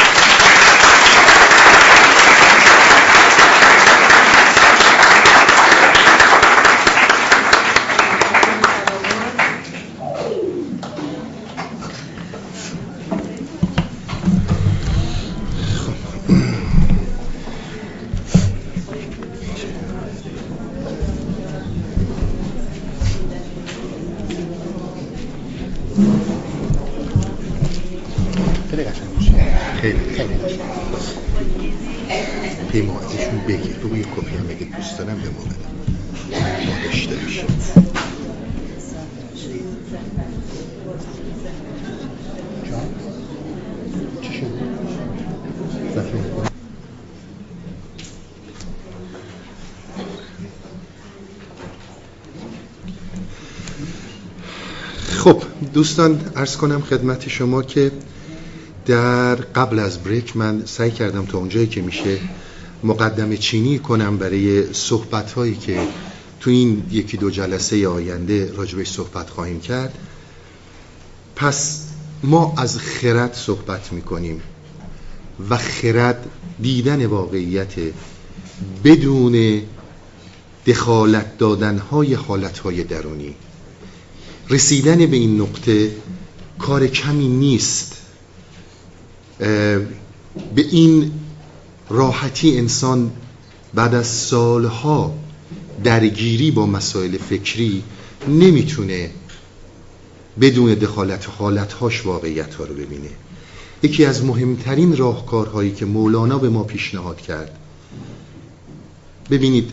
خب دوستان عرض کنم خدمت شما که در قبل از بریک من سعی کردم تا اونجایی که میشه مقدمه چینی کنم برای صحبت‌هایی که تو این یکی دو جلسه آینده راجبش صحبت خواهیم کرد. پس ما از خرد صحبت می‌کنیم و خرد دیدن واقعیت بدون دخالت دادن‌های حالت‌های درونی. رسیدن به این نقطه کار کمی نیست. به این راحتی انسان بعد از سالها درگیری با مسائل فکری نمیتونه بدون دخالت حالتهاش واقعیتها رو ببینه. یکی از مهمترین راهکارهایی که مولانا به ما پیشنهاد کرد، ببینید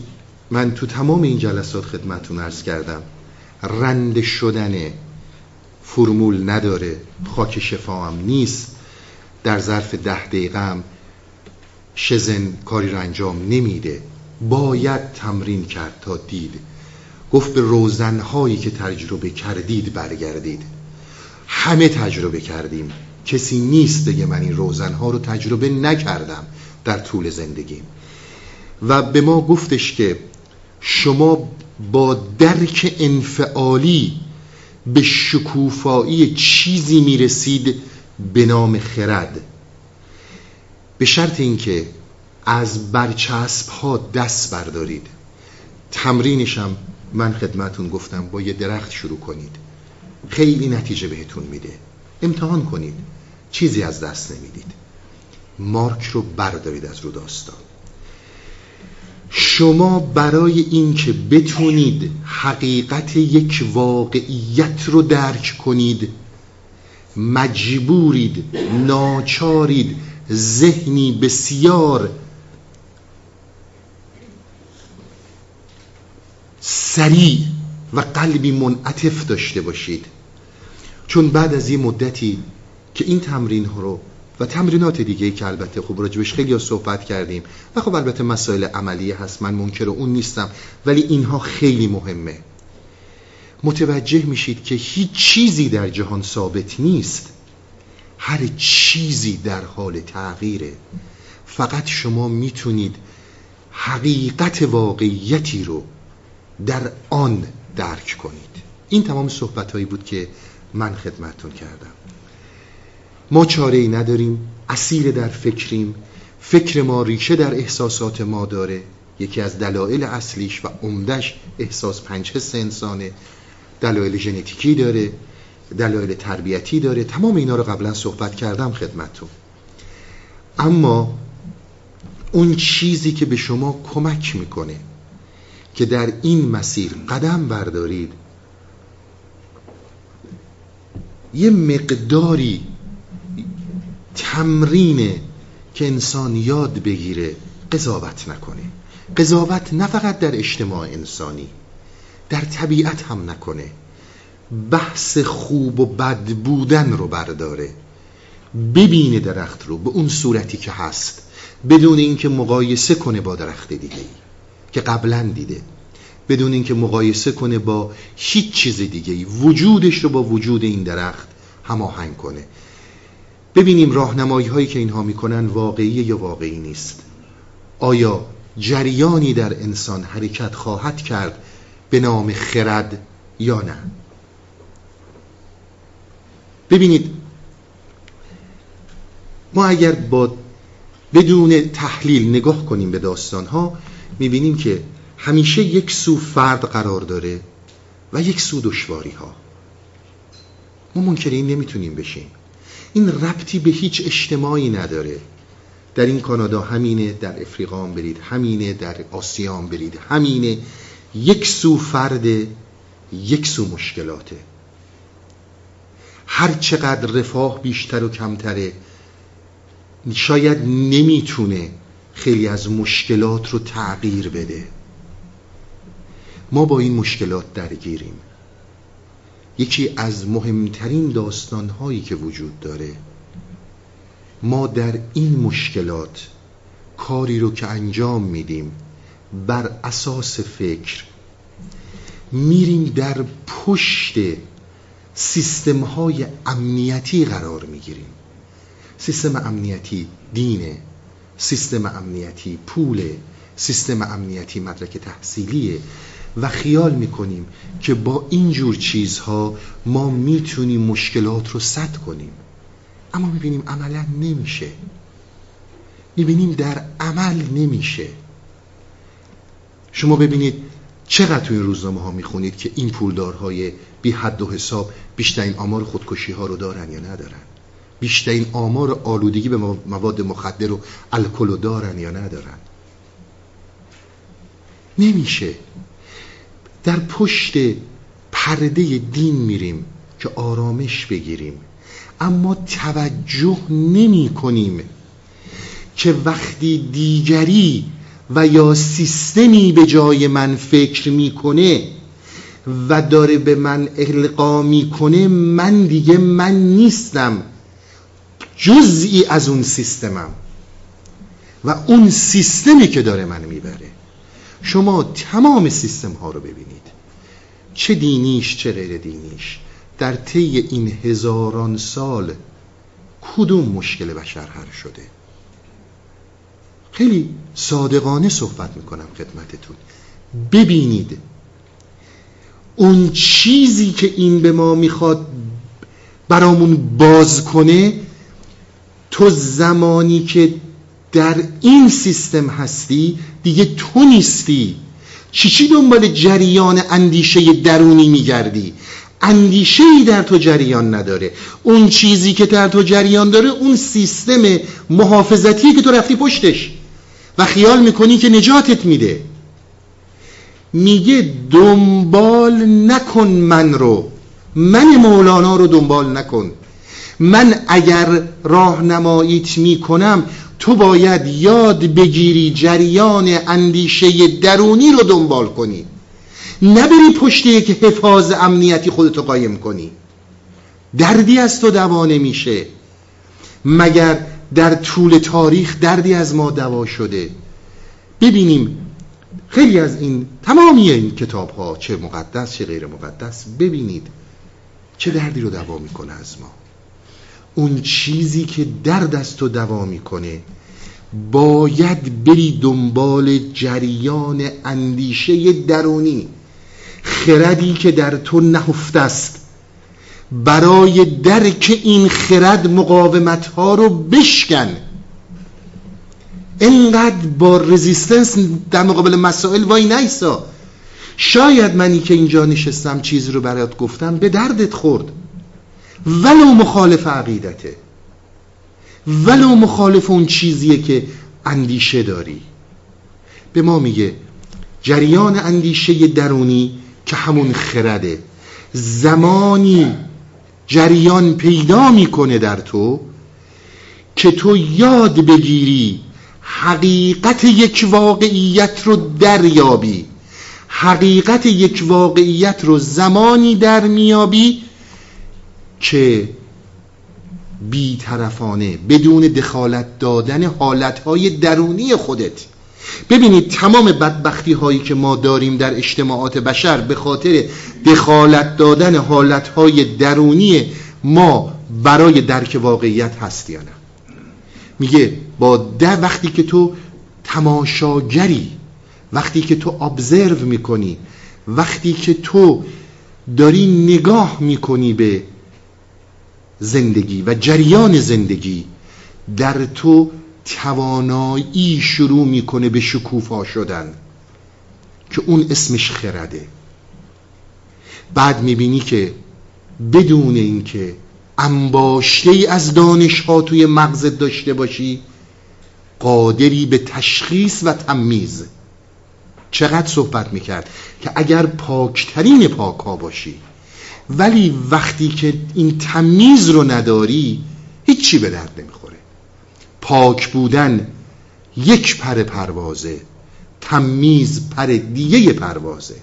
من تو تمام این جلسات خدمتون عرض کردم رند شدن فرمول نداره، خاک شفاهم نیست، در ظرف 10 دقیقه هم شزن کاری را انجام نمیده، باید تمرین کرد تا دید. گفت به روزنهایی که تجربه کردید برگردید. همه تجربه کردیم، کسی نیست دیگه من این روزنها رو تجربه نکردم در طول زندگیم. و به ما گفتش که شما با درک انفعالی به شکوفایی چیزی میرسید به نام خرد، به شرط اینکه از برچسب ها دست بردارید. تمرینشم من خدمتون گفتم با یه درخت شروع کنید. خیلی نتیجه بهتون میده. امتحان کنید، چیزی از دست نمیدید. مارک رو بردارید از رو داستان. شما برای اینکه بتونید حقیقت یک واقعیت رو درک کنید مجبورید، ناچارید ذهنی بسیار سریع و قلبی منعطف داشته باشید. چون بعد از یه مدتی که این تمرین ها رو و تمرینات دیگه که البته خب راجبش خیلی ها صحبت کردیم و خب البته مسائل عملی هست، من منکر اون نیستم، ولی اینها خیلی مهمه، متوجه میشید که هیچ چیزی در جهان ثابت نیست، هر چیزی در حال تغییره. فقط شما میتونید حقیقت واقعیتی رو در آن درک کنید. این تمام صحبت هایی بود که من خدمتتون کردم. ما چاره‌ای نداریم، اسیر در فکریم، فکر ما ریشه در احساسات ما داره، یکی از دلایل اصلیش و عمدش احساس پنج حس انسانه، دلایل ژنتیکی داره، دلایل تربیتی داره، تمام اینا رو قبلا صحبت کردم خدمتتون. اما اون چیزی که به شما کمک میکنه که در این مسیر قدم بردارید یه مقداری تمرینه که انسان یاد بگیره قضاوت نکنه. قضاوت نه فقط در اجتماع انسانی، در طبیعت هم نکنه. بحث خوب و بد بودن رو برداره، ببینه درخت رو به اون صورتی که هست بدون اینکه مقایسه کنه با درخت دیگه‌ای که قبلا دیده، بدون اینکه مقایسه کنه با هیچ چیز دیگه‌ای، وجودش رو با وجود این درخت هماهنگ کنه. ببینیم راهنمایی‌هایی که اینها میکنن واقعیه یا واقعی نیست. آیا جریانی در انسان حرکت خواهد کرد به نام خرد یا نه؟ ببینید ما اگر بدون تحلیل نگاه کنیم به داستان‌ها میبینیم که همیشه یک سو فرد قرار داره و یک سو دشواری‌ها. ما منکر این نمیتونیم بشیم. این ربطی به هیچ اجتماعی نداره. در این کانادا همینه، در افریقا هم برید همینه، در آسیا هم برید همینه. یک سو فرده، یک سو مشکلاته. هر چقدر رفاه بیشتر و کمتره شاید نمیتونه خیلی از مشکلات رو تغییر بده. ما با این مشکلات درگیریم. یکی از مهمترین داستان‌هایی که وجود داره ما در این مشکلات کاری رو که انجام میدیم بر اساس فکر میریم در پشت سیستم‌های امنیتی قرار میگیریم. سیستم امنیتی دینه، سیستم امنیتی پوله، سیستم امنیتی مدرک تحصیلیه و خیال میکنیم که با اینجور چیزها ما میتونیم مشکلات رو سد کنیم. اما میبینیم عملا نمیشه، میبینیم در عمل نمیشه. شما ببینید چقدر تو این روزنامه ها میخونید که این پولدارهای بی حد و حساب بیشترین آمار خودکشی ها رو دارن یا ندارن، بیشترین آمار آلودگی به مواد مخدر و الکل رو دارن یا ندارن. نمیشه. در پشت پرده دین میریم که آرامش بگیریم، اما توجه نمی کنیم که وقتی دیگری و یا سیستمی به جای من فکر میکنه و داره به من القا میکنه من دیگه من نیستم، جزئی از اون سیستمم و اون سیستمی که داره من میبره. شما تمام سیستم ها رو ببینید، چه دینیش چه غیر دینیش، در طی این هزاران سال کدوم مشکل بشر حل شده. خیلی صادقانه صحبت میکنم خدمتتون. ببینید اون چیزی که این به ما میخواد برامون باز کنه، تو زمانی که در این سیستم هستی دیگه تو نیستی. چی دنبال جریان اندیشه درونی میگردی؟ اندیشه‌ای در تو جریان نداره. اون چیزی که در تو جریان داره اون سیستم محافظتیه که تو رفتی پشتش و خیال میکنی که نجاتت میده. میگه دنبال نکن من رو، من مولانا رو دنبال نکن. من اگر راهنماییت میکنم تو باید یاد بگیری جریان اندیشه درونی رو دنبال کنی، نبری پشتی که حفاظ امنیتی خودتو قایم کنی. دردی از تو دوا نمیشه، مگر در طول تاریخ دردی از ما دوا شده؟ ببینیم خیلی از این تمامی این کتاب ها، چه مقدس چه غیر مقدس، ببینید چه دردی رو دوا میکنه از ما. اون چیزی که درد از تو دوا میکنه باید بری دنبال جریان اندیشه درونی، خردی که در تو نهفته است. برای درک این خرد مقاومت ها رو بشکن. اینقدر با رزیستنس در مقابل مسائل وای نایسا. شاید منی که اینجا نشستم چیزی رو برات گفتم به دردت خورد، ولو مخالف عقیدته، ولو مخالف اون چیزیه که اندیشه داری. به ما میگه جریان اندیشه درونی که همون خرده، زمانی جریان پیدا میکنه در تو که تو یاد بگیری حقیقت یک واقعیت رو دریابی. حقیقت یک واقعیت رو زمانی در میابی که بی‌طرفانه بدون دخالت دادن حالتهای درونی خودت. ببینید تمام بدبختی هایی که ما داریم در اجتماعات بشر به خاطر دخالت دادن حالتهای درونی ما برای درک واقعیت هست یا نه. میگه با ده وقتی که تو تماشاگری، وقتی که تو ابزرو میکنی، وقتی که تو داری نگاه میکنی به زندگی و جریان زندگی، در تو توانایی شروع میکنه به شکوفا شدن که اون اسمش خرده. بعد میبینی که بدون اینکه انباشته‌ای از دانش‌ها توی مغزت داشته باشی قادری به تشخیص و تمییز. چقدر صحبت میکرد که اگر پاکترین پاک‌ها باشی، ولی وقتی که این تمیز رو نداری هیچی به درد نمیخوره. پاک بودن یک پر پروازه، تمیز پر دیگه پروازه.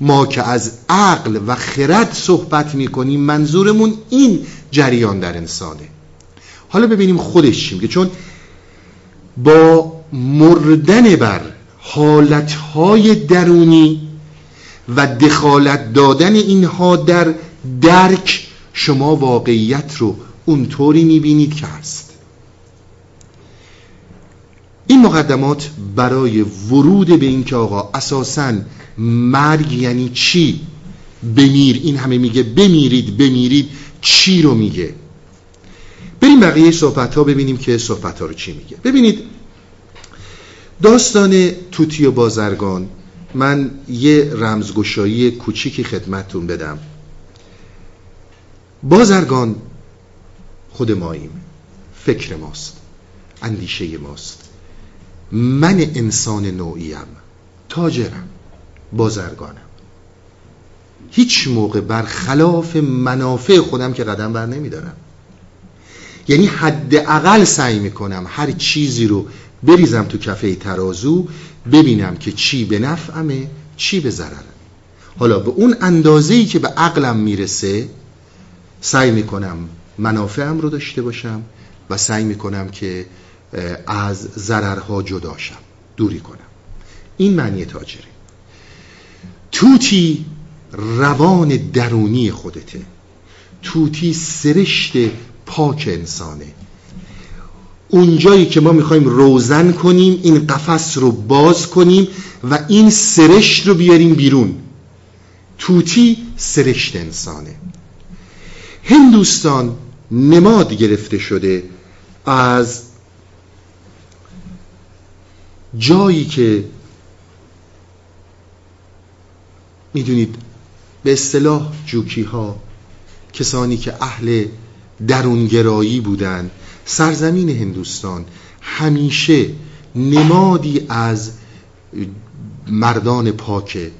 ما که از عقل و خرد صحبت میکنیم منظورمون این جریان در انسانه. حالا ببینیم خودش چی میگه، چون با مردن بر حالتهای درونی و دخالت دادن اینها در درک شما واقعیت رو اونطوری میبینید که هست. این مقدمات برای ورود به این که آقا اساساً مرگ یعنی چی، بمیر، این همه میگه بمیرید بمیرید، چی رو میگه. بریم بقیه صحبت ها ببینیم که صحبت ها رو چی میگه. ببینید داستان توتی و بازرگان، من یه رمزگشایی کوچیکی خدمتتون بدم. بازرگان خود ماییم، فکر ماست، اندیشه ماست. من انسان نوعیم، تاجرم، بازرگانم. هیچ موقع برخلاف منافع خودم که قدم بر نمیدارم. یعنی حداقل سعی میکنم هر چیزی رو بریزم تو کفه ترازو، ببینم که چی به نفعمه چی به ضررم. حالا به اون اندازه‌ای که به عقلم میرسه سعی میکنم منافعم رو داشته باشم و سعی میکنم که از ضررها جداشم، دوری کنم. این معنی تاجری. توتی روان درونی خودته، توتی سرشت پاک انسانه. اونجایی که ما میخوایم روزن کنیم، این قفس رو باز کنیم و این سرشت رو بیاریم بیرون. توتی سرشت انسانه. هندوستان نماد گرفته شده از جایی که میدونید به اصطلاح جوکی ها، کسانی که اهل درونگرایی بودند، سرزمین هندوستان همیشه نمادی از مردان پاکه،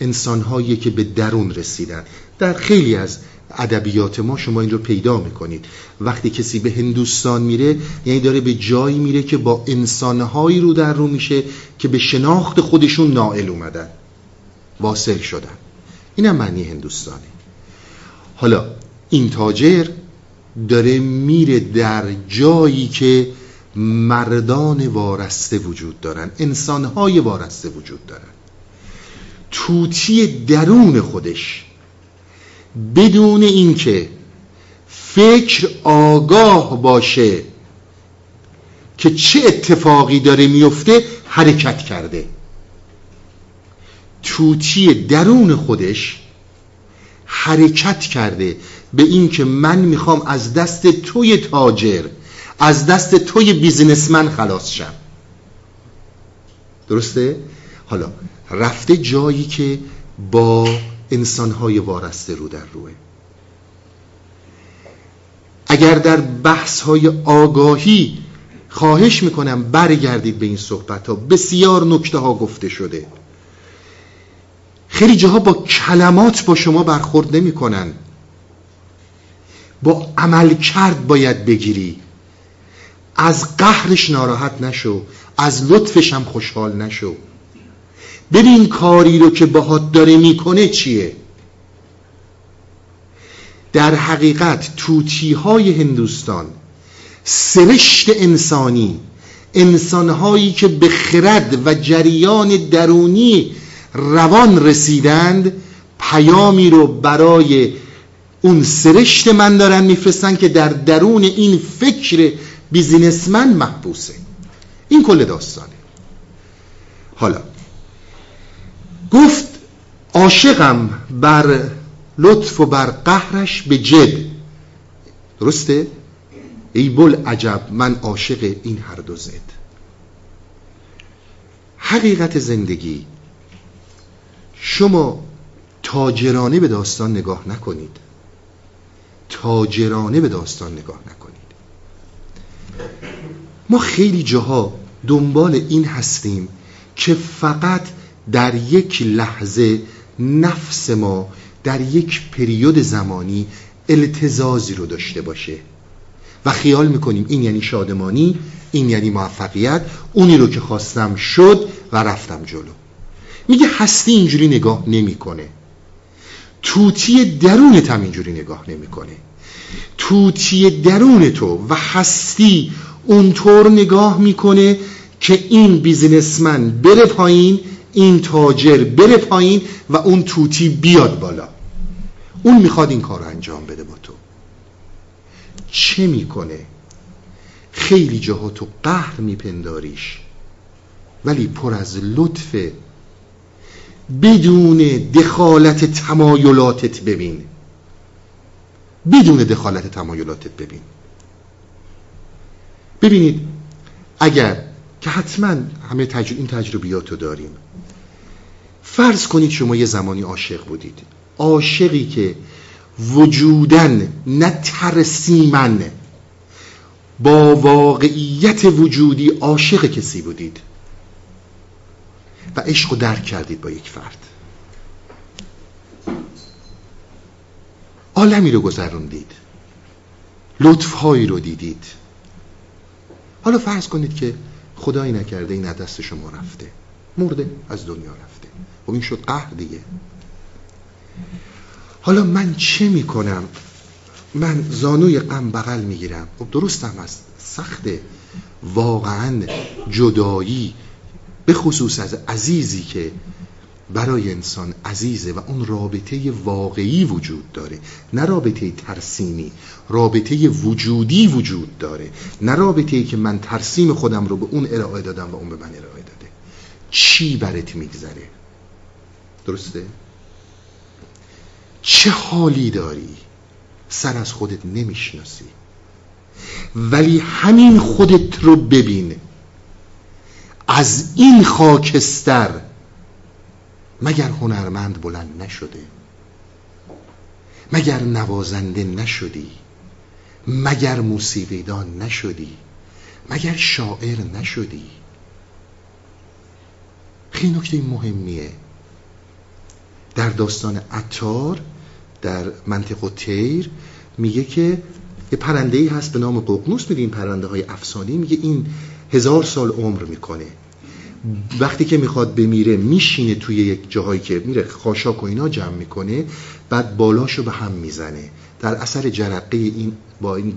انسان‌هایی که به درون رسیدن. در خیلی از ادبیات ما شما این رو پیدا می‌کنید. وقتی کسی به هندوستان میره، یعنی داره به جایی میره که با انسان‌هایی رو در رو میشه که به شناخت خودشون نائل اومدن، واصل شدن. اینم معنی هندوستانه. حالا این تاجر داره میره در جایی که مردان وارسته وجود دارن، انسان‌های وارسته وجود دارن. توتی درون خودش بدون اینکه فکر آگاه باشه که چه اتفاقی داره میفته حرکت کرده. توتی درون خودش حرکت کرده به این که من میخوام از دست توی تاجر، از دست توی بیزینسمن خلاص شم. درسته؟ حالا رفته جایی که با انسان‌های وارسته رو در روه. اگر در بحث‌های آگاهی خواهش میکنم برگردید به این صحبت‌ها، بسیار نکته‌ها گفته شده. خیلی جاها با کلمات با شما برخورد نمی‌کنن، با عمل کرد باید بگیری. از قهرش ناراحت نشو، از لطفش هم خوشحال نشو. ببین کاری رو که باهات داره میکنه چیه. در حقیقت توتیهای هندوستان، سرشت انسانی، انسانهایی که به خرد و جریان درونی روان رسیدند، پیامی رو برای اون سرشت من دارن میفرستن که در درون این فکر بیزینسمن محبوسه. این کل داستانه. حالا گفت عاشقم بر لطف و بر قهرش به جد. درسته؟ ای بلعجب من عاشق این هر دو زد. حقیقت زندگی، شما تاجرانه به داستان نگاه نکنید، تاجرانه به داستان نگاه نکنید. ما خیلی جاها دنبال این هستیم که فقط در یک لحظه نفس ما در یک پریود زمانی التزازی رو داشته باشه و خیال میکنیم این یعنی شادمانی، این یعنی موفقیت، اونی رو که خواستم شد و رفتم جلو. میگه هستی اینجوری نگاه نمیکنه، توتی درونت هم اینجوری نگاه نمیکنه. توتی درون تو و هستی اونطور نگاه میکنه که این بیزینسمن بره پایین، این تاجر بره پایین و اون توتی بیاد بالا. اون میخواد این کار رو انجام بده با تو. چه میکنه؟ خیلی جاها تو قهر میپنداریش، ولی پر از لطف، بدون دخالت تمایلاتت ببین، بدون دخالت تمایلاتت ببین. ببینید اگر که حتما همه این تجربیاتو داریم، فرض کنید شما یه زمانی عاشق بودید، عاشقی که وجودن نه ترسیمن، با واقعیت وجودی عاشق کسی بودید و عشقو درک کردید با یک فرد، عالمی رو گذروندید، لطفهایی رو دیدید. حالا فرض کنید که خدایی نکرده این دست شما رفته، مرده، از دنیا رفته. خب این شد قهر دیگه. حالا من چه میکنم؟ من زانوی غم بغل میگیرم. خب درستم از سخته، واقعا جدایی به خصوص از عزیزی که برای انسان عزیزه و اون رابطه واقعی وجود داره، نه رابطه ترسیمی، رابطه وجودی وجود داره، نه رابطه‌ای که من ترسیم خودم رو به اون ارائه دادم و اون به من ارائه داده. چی برات میگذره؟ درسته؟ چه حالی داری؟ سر از خودت نمیشناسی، ولی همین خودت رو ببین. از این خاکستر مگر هنرمند بلند نشده؟ مگر نوازنده نشدی؟ مگر موسیقیدان نشدی؟ مگر شاعر نشدی؟ خیلی نکته مهمیه. در داستان عطار در منطق الطیر میگه که یه پرنده‌ای هست به نام ققنوس، میگه این پرنده‌های افسانه‌ای، میگه این 1000 سال عمر میکنه، وقتی که میخواد بمیره میشینه توی یک جاهایی که میره خاشاک و اینا جمع میکنه، بعد بالاشو به هم میزنه، در اثر جرقه این با این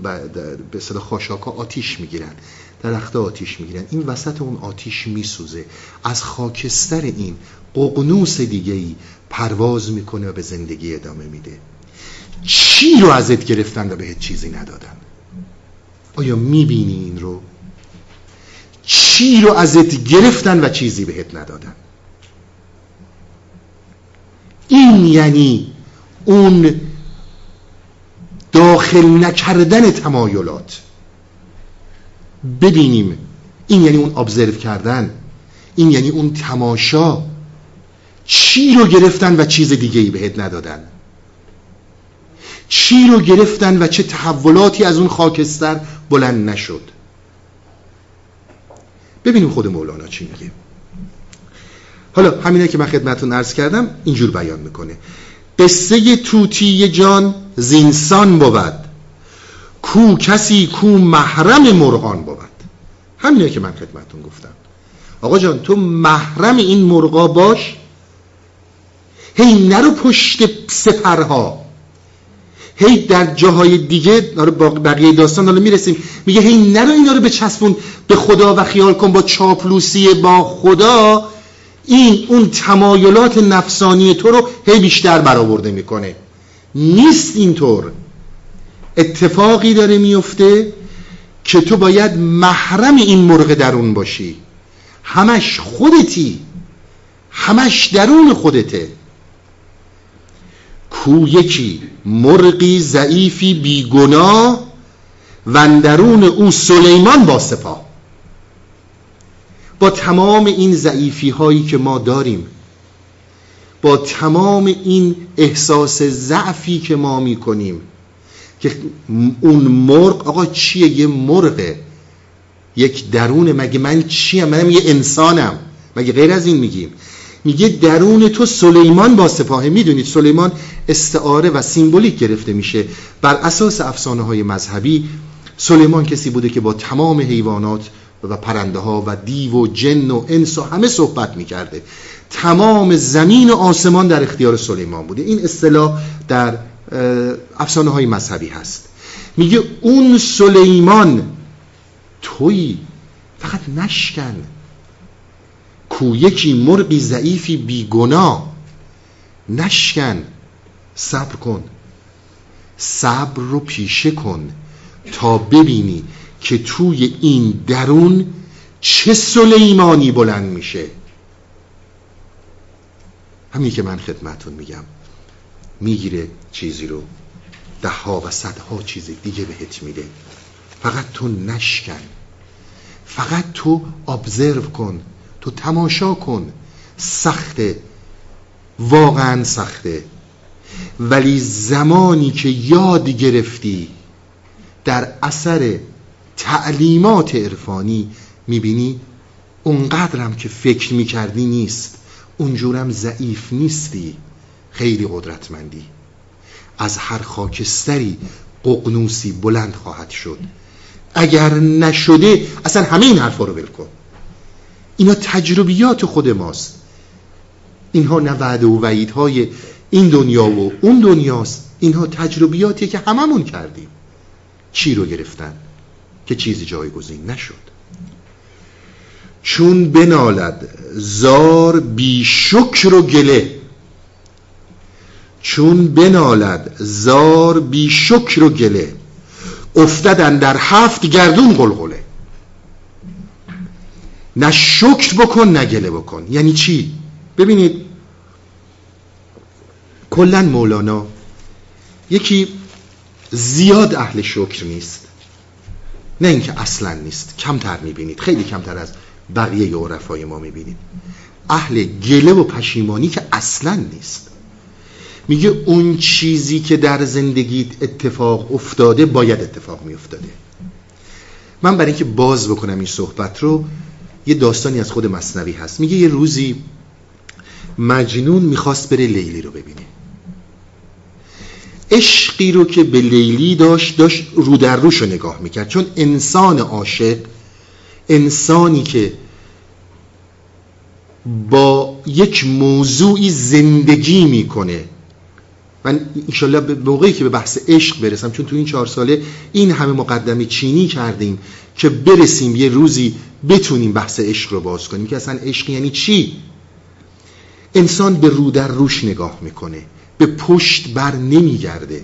به صدا خاشاکا آتیش میگیرن، درخت آتیش میگیرن، این وسط اون آتیش میسوزه، از خاکستر این ققنوس دیگه‌ای پرواز میکنه و به زندگی ادامه میده. چی رو ازت گرفتن و بهت چیزی ندادن؟ آیا میبینی این رو؟ چی رو ازت گرفتن و چیزی بهت ندادن؟ این یعنی اون داخل نکردن تمایلات. ببینیم، این یعنی اون ابزرو کردن، این یعنی اون تماشا. چی رو گرفتن و چیز دیگه‌ای بهت ندادن؟ چی رو گرفتن و چه تحولاتی از اون خاکستر بلند نشد؟ ببینیم خود مولانا چی میگه. حالا همینه که من خدمتتون عرض کردم، اینجور بیان میکنه: قصه طوطی جان زینسان بود، کو کسی کو محرم مرغان بود. همینه که من خدمتتون گفتم، آقا جان تو محرم این مرغا باش، هی نرو پشت سپرها، هی در جاهای دیگه. بقیه داستان حالا میرسیم. میگه هی نرو اینا رو بچسبون به خدا و خیال کن با چاپلوسی با خدا، این اون تمایلات نفسانی تو رو هی بیشتر برآورده میکنه. نیست اینطور، اتفاقی داره میفته که تو باید محرم این مرغ درون باشی، همش خودتی، همش درون خودته. کو یکی مرغی ضعیفی بیگناه، و اندرون او سلیمان با سپاه. با تمام این ضعیفی هایی که ما داریم، با تمام این احساس ضعفی که ما می کنیم، که اون مرغ آقا چیه؟ یه مرغه، یک درونه. مگه من چیم؟ منم یه انسانم، مگه غیر از این میگیم؟ میگه درون تو سلیمان با سپاهه. میدونید سلیمان استعاره و سیمبولیک گرفته میشه. بر اساس افسانه های مذهبی سلیمان کسی بوده که با تمام حیوانات و پرنده ها و دیو و جن و انس و همه صحبت میکرده، تمام زمین و آسمان در اختیار سلیمان بوده. این اصطلاح در افسانه های مذهبی هست. میگه اون سلیمان تویی، فقط نشکن. کو یکی مرغی ضعیفی بیگناه، نشکن، صبر کن، صبر رو پیشه کن تا ببینی که توی این درون چه سلیمانی بلند میشه. همین که من خدمتون میگم، میگیره چیزی رو، دهها و صدها چیز دیگه بهت میده، فقط تو نشکن، فقط تو ابزرو کن، تو تماشا کن. سخته، واقعا سخته، ولی زمانی که یاد گرفتی در اثر تعلیمات عرفانی میبینی اونقدرم که فکر میکردی نیست، اونجورم ضعیف نیستی، خیلی قدرتمندی. از هر خاکستری ققنوسی بلند خواهد شد، اگر نشده اصلا همه این حرفا رو ول کن. اینا تجربیات خود ماست، اینها نه وعده و وعیدهای این دنیا و اون دنیاست، اینها تجربیاتیه که هممون کردیم. چی رو گرفتن که چیزی جایگزین نشد؟ چون بنالد زار بی شکر و گله، چون بنالد زار بی شکر و گله، افتادن در 7 گردون غلغله. نه شکر بکن نه گله بکن. یعنی چی؟ ببینید کلن مولانا یکی زیاد اهل شکر نیست، نه اینکه اصلا نیست، کمتر میبینید، خیلی کمتر از بقیه عرفای ما میبینید. اهل گله و پشیمانی که اصلا نیست، میگه اون چیزی که در زندگیت اتفاق افتاده باید اتفاق میافتاده. من برای اینکه باز بکنم این صحبت رو، یه داستانی از خود مثنوی هست. میگه یه روزی مجنون میخواست بره لیلی رو ببینه. عشقی رو که به لیلی داشت رو در روش رو نگاه میکرد، چون انسان عاشق، انسانی که با یک موضوعی زندگی میکنه. من انشالله به موقعی که به بحث عشق برسم، چون تو این 4 ساله این همه مقدمه چینی کردیم که برسیم یه روزی بتونیم بحث عشق رو باز کنیم که اصلا عشق یعنی چی. انسان به رو در روش نگاه میکنه، به پشت بر نمیگرده.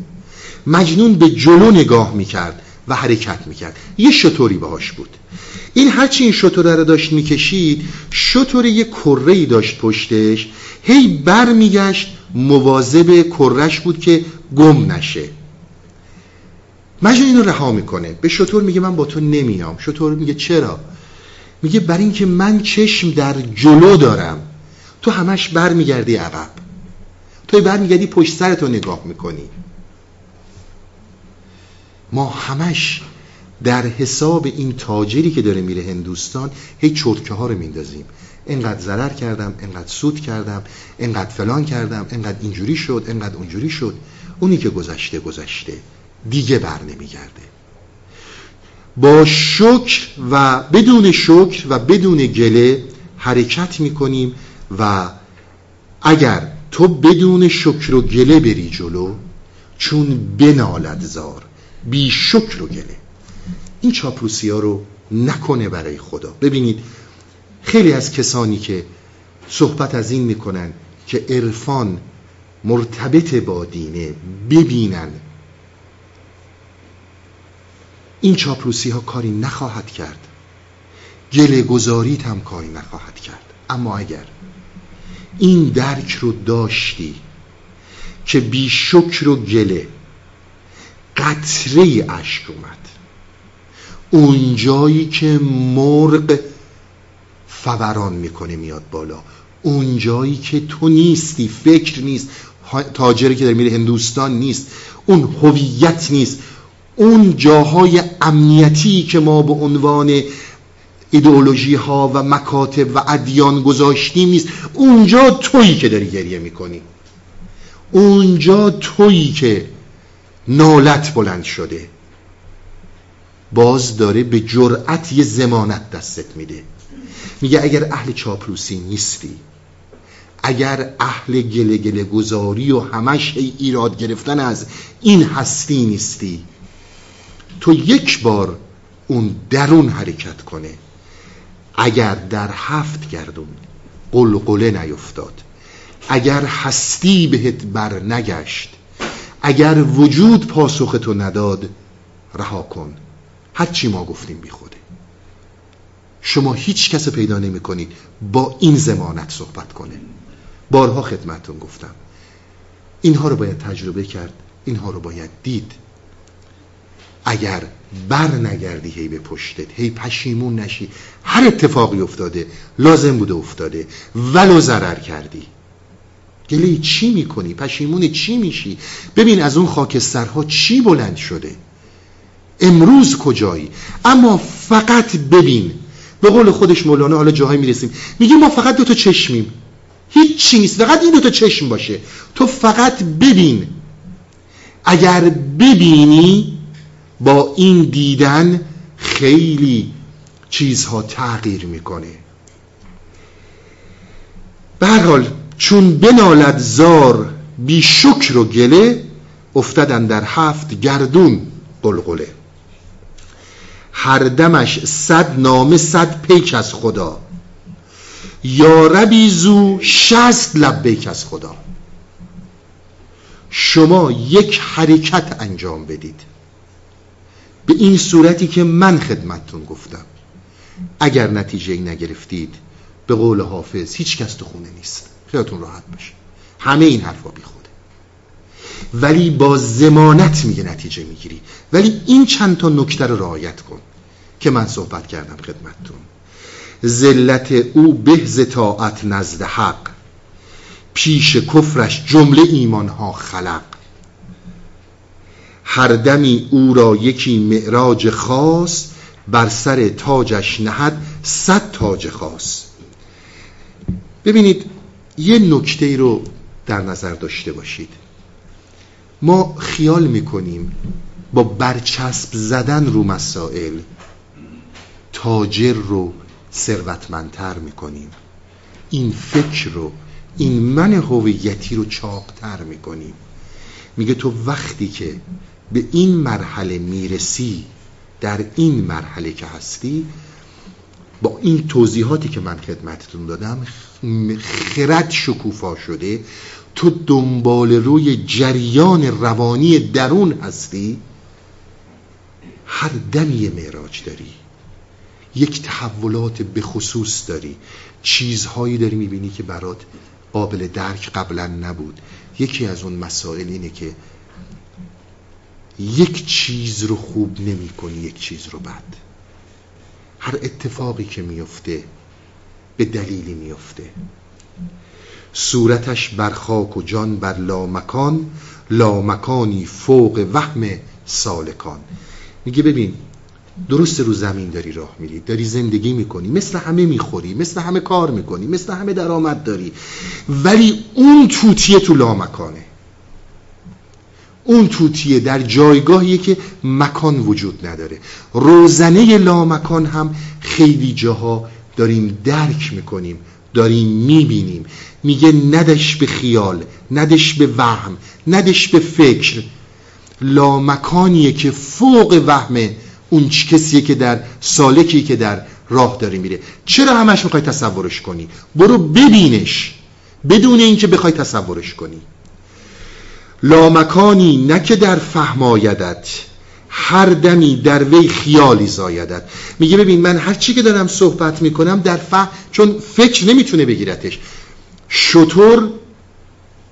مجنون به جلو نگاه میکرد و حرکت میکرد. یه شطوری باهاش بود. این هرچی این شطوره رو داشت میکشید، شطوره یه کره‌ای داشت پشتش، هی بر میگشت، مواظب کره‌اش بود که گم نشه. مجنون اینو رها میکنه، به شطور میگه من با تو نمیام. شطور میگه چرا؟ میگه برای اینکه من چشم در جلو دارم، تو همش بر میگردی عقب، تو بر میگردی پشت سرتو نگاه میکنی. ما همش در حساب این تاجری که داره میره هندوستان هی چرتکه ها رو میندازیم. اینقدر ضرر کردم، اینقدر سود کردم، اینقدر فلان کردم، اینقدر اینجوری شد، اینقدر اونجوری شد. اونی که گذشته گذشته، دیگه بر نمیگرده. با شکر و بدون شکر و بدون گله حرکت میکنیم. و اگر تو بدون شکر و گله بری جلو، چون بنالد زار بی شکر و گله. این چاپلوسی ها رو نکنه برای خدا. ببینید خیلی از کسانی که صحبت از این میکنن که عرفان مرتبط با دینه، ببینن این چاپلوسی ها کاری نخواهد کرد، گله گذاریت هم کاری نخواهد کرد. اما اگر این درک رو داشتی که بی شکر و گله، قطره اشک اومد اونجایی که مرغ فوران میکنه میاد بالا، اونجایی که تو نیستی، فکر نیست، تاجری که داره میره هندوستان نیست، اون هویت نیست، اون جاهای امنیتی که ما به عنوان ایدئولوژی ها و مکاتب و ادیان گذاشتیم نیست. اونجا تویی که داری گریه میکنی، اونجا تویی که نالت بلند شده. باز داره به جرأت یه ضمانت دستت میده، میگه اگر اهل چاپلوسی نیستی، اگر اهل گله گله گذاری و همش ایراد گرفتن از این هستی نیستی، تو یک بار اون درون حرکت کنه، اگر در 7 گردون قلقله نیفتاد، اگر هستی بهت بر نگشت، اگر وجود پاسختو نداد، رها کن. هرچی ما گفتیم بی خوده. شما هیچ کس پیدا نمی کنید با این ضمانت صحبت کنه. بارها خدمتون گفتم اینها رو باید تجربه کرد، اینها رو باید دید. اگر بر نگردی هی به پشتت، هی پشیمون نشی، هر اتفاقی افتاده لازم بوده افتاده، ولو ضرر کردی، گله چی میکنی؟ پشیمون چی میشی؟ ببین از اون خاکسترها چی بلند شده، امروز کجایی. اما فقط ببین. به قول خودش مولانا، حالا جاهایی میرسیم، میگه ما فقط 2 تا چشمیم، هیچ چی نیست، فقط این 2 تا چشم باشه. تو فقط ببین. اگر ببینی، با این دیدن خیلی چیزها تغییر میکنه. به هر حال چون بنالد زار بی شکر و گله، افتادن در 7 گردون قلقله. هر دمش 100 نامه 100 پیک از خدا، یا ربی زو 60 لبیک از خدا. شما یک حرکت انجام بدید به این صورتی که من خدمتتون گفتم. اگر نتیجه ای نگرفتید، به قول حافظ هیچ کس تو خونه نیست، خیالتون راحت باشه. همه این حرفا بی خوده، ولی با ضمانت میگه نتیجه میگیری. ولی این چند تا نکته رو رعایت کن که من صحبت کردم خدمتتون. ذلت او بهز طاعت نزد حق، پیش کفرش جمله ایمانها خلق. هر دمی او را یکی معراج خاص، بر سر تاجش نهد 100 تاج خاص. ببینید یه نکته رو در نظر داشته باشید. ما خیال میکنیم با برچسب زدن رو مسائل تاجر رو ثروتمندتر میکنیم، این فکر رو، این من هویتی رو چاقتر میکنیم. میگه تو وقتی که به این مرحله میرسی، در این مرحله که هستی، با این توضیحاتی که من خدمتتون دادم، خرد شکوفا شده، تو دنبال روی جریان روانی درون هستی، هر دمی معراج داری، یک تحولات به خصوص داری، چیزهایی داری میبینی که برات قابل درک قبلا نبود. یکی از اون مسائل اینه که یک چیز رو خوب نمی کنی، یک چیز رو بد. هر اتفاقی که میفته به دلیلی میفته. صورتش بر خاک و جان بر لامکان، لامکانی فوق وهم سالکان. میگه ببین درست رو زمین داری راه میری، داری زندگی میکنی، مثل همه میخوری، مثل همه کار میکنی، مثل همه درآمد داری، ولی اون توتیه تو لامکانه. اون توتیه در جایگاهیه که مکان وجود نداره. روزنه لامکان هم خیلی جاها داریم درک میکنیم، داریم میبینیم. میگه ندش به خیال، ندش به وهم، ندش به فکر. لامکانیه که فوق وهم اون کسیه که در سالکی که در راه داری میره. چرا همش میخوای تصورش کنی؟ برو ببینش بدون اینکه بخوای تصورش کنی. لامکانی نه که در فهم آیدت، هر دمی در وی خیالی زایدت. میگه ببین من هر چی که دارم صحبت میکنم در فهم، چون فکر نمیتونه بگیرتش. شتر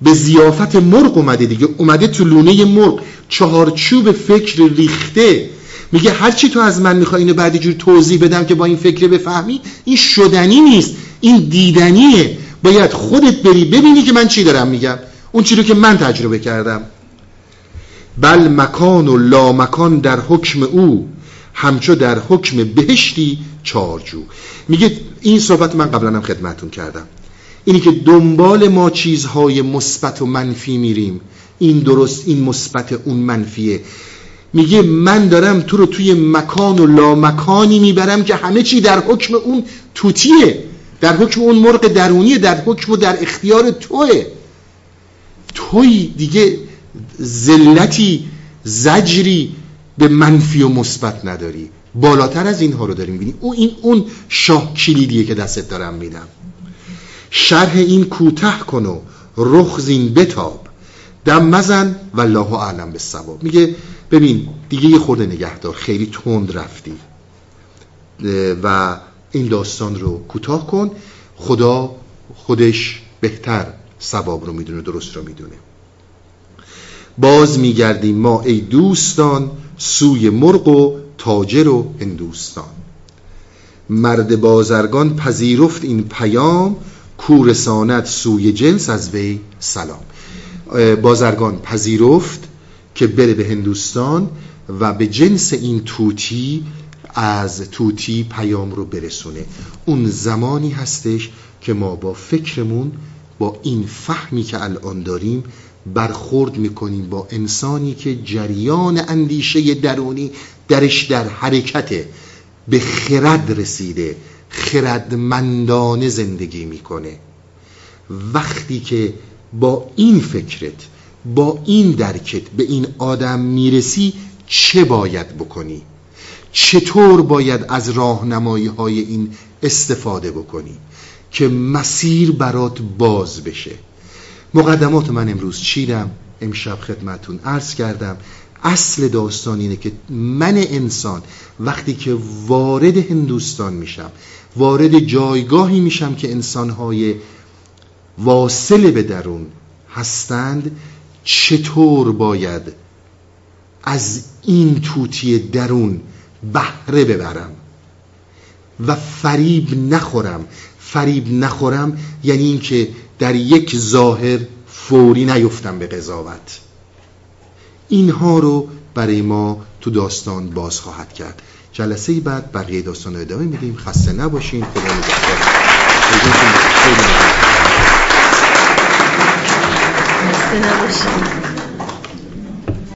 به ضیافت مرغ اومده دیگه، اومده تو لونه مرغ، چهارچوب فکر ریخته. میگه هر چی تو از من میخوای اینو بعد جور توضیح بدم که با این فکر بفهمی، این شدنی نیست، این دیدنیه. باید خودت بری ببینی که من چی دارم میگم، اون چی رو که من تجربه کردم. بل مکان و لا مکان در حکم او، همچو در حکم بهشتی چارجو. میگه این صحبت من قبلا هم خدمتون کردم، اینی که دنبال ما چیزهای مثبت و منفی میریم، این درست، این مثبت، اون منفیه. میگه من دارم تو رو توی مکان و لا مکانی میبرم که همه چی در حکم اون توتیه، در حکم اون مرغ درونیه، در حکم و در اختیار توه. توی دیگه زلتی زجری به منفی و مثبت نداری، بالاتر از اینها رو داری میبینی. این شاه کلیدیه که دستت دارم میدم. شرح این کوتاه کن و رخ زین بتاب، دم مزن والله اعلم بالصواب. میگه ببین دیگه یه خورده نگهدار، خیلی تند رفتی و این داستان رو کوتاه کن، خدا خودش بهتر ثواب رو میدونه، درست رو میدونه. باز میگردیم ما ای دوستان، سوی مرغ و تاجر و هندوستان. مرد بازرگان پذیرفت این پیام، کو رساند سوی جنس از وی سلام. بازرگان پذیرفت که بره به هندوستان و به جنس این توتی از توتی پیام رو برسونه. اون زمانی هستش که ما با فکرمون، با این فهمی که الان داریم برخورد میکنیم با انسانی که جریان اندیشه درونی درش در حرکته، به خرد رسیده، خردمندانه زندگی میکنه. وقتی که با این فکرت، با این درکت به این آدم میرسی، چه باید بکنی؟ چطور باید از راهنمایی های این استفاده بکنی که مسیر برات باز بشه؟ مقدمات من امروز چیدم، امشب خدمتون عرض کردم. اصل داستان اینه که من انسان وقتی که وارد هندوستان میشم، وارد جایگاهی میشم که انسانهای واصل به درون هستند، چطور باید از این توتی درون بهره ببرم و فریب نخورم. فریب نخورم یعنی این که در یک ظاهر فوری نیفتن به قضاوت. اینها رو برای ما تو داستان باز خواهد کرد. جلسه بعد بقیه داستان رو ادامه میدیم. خسته نباشین. خدا نگهدار. خسته نباشین.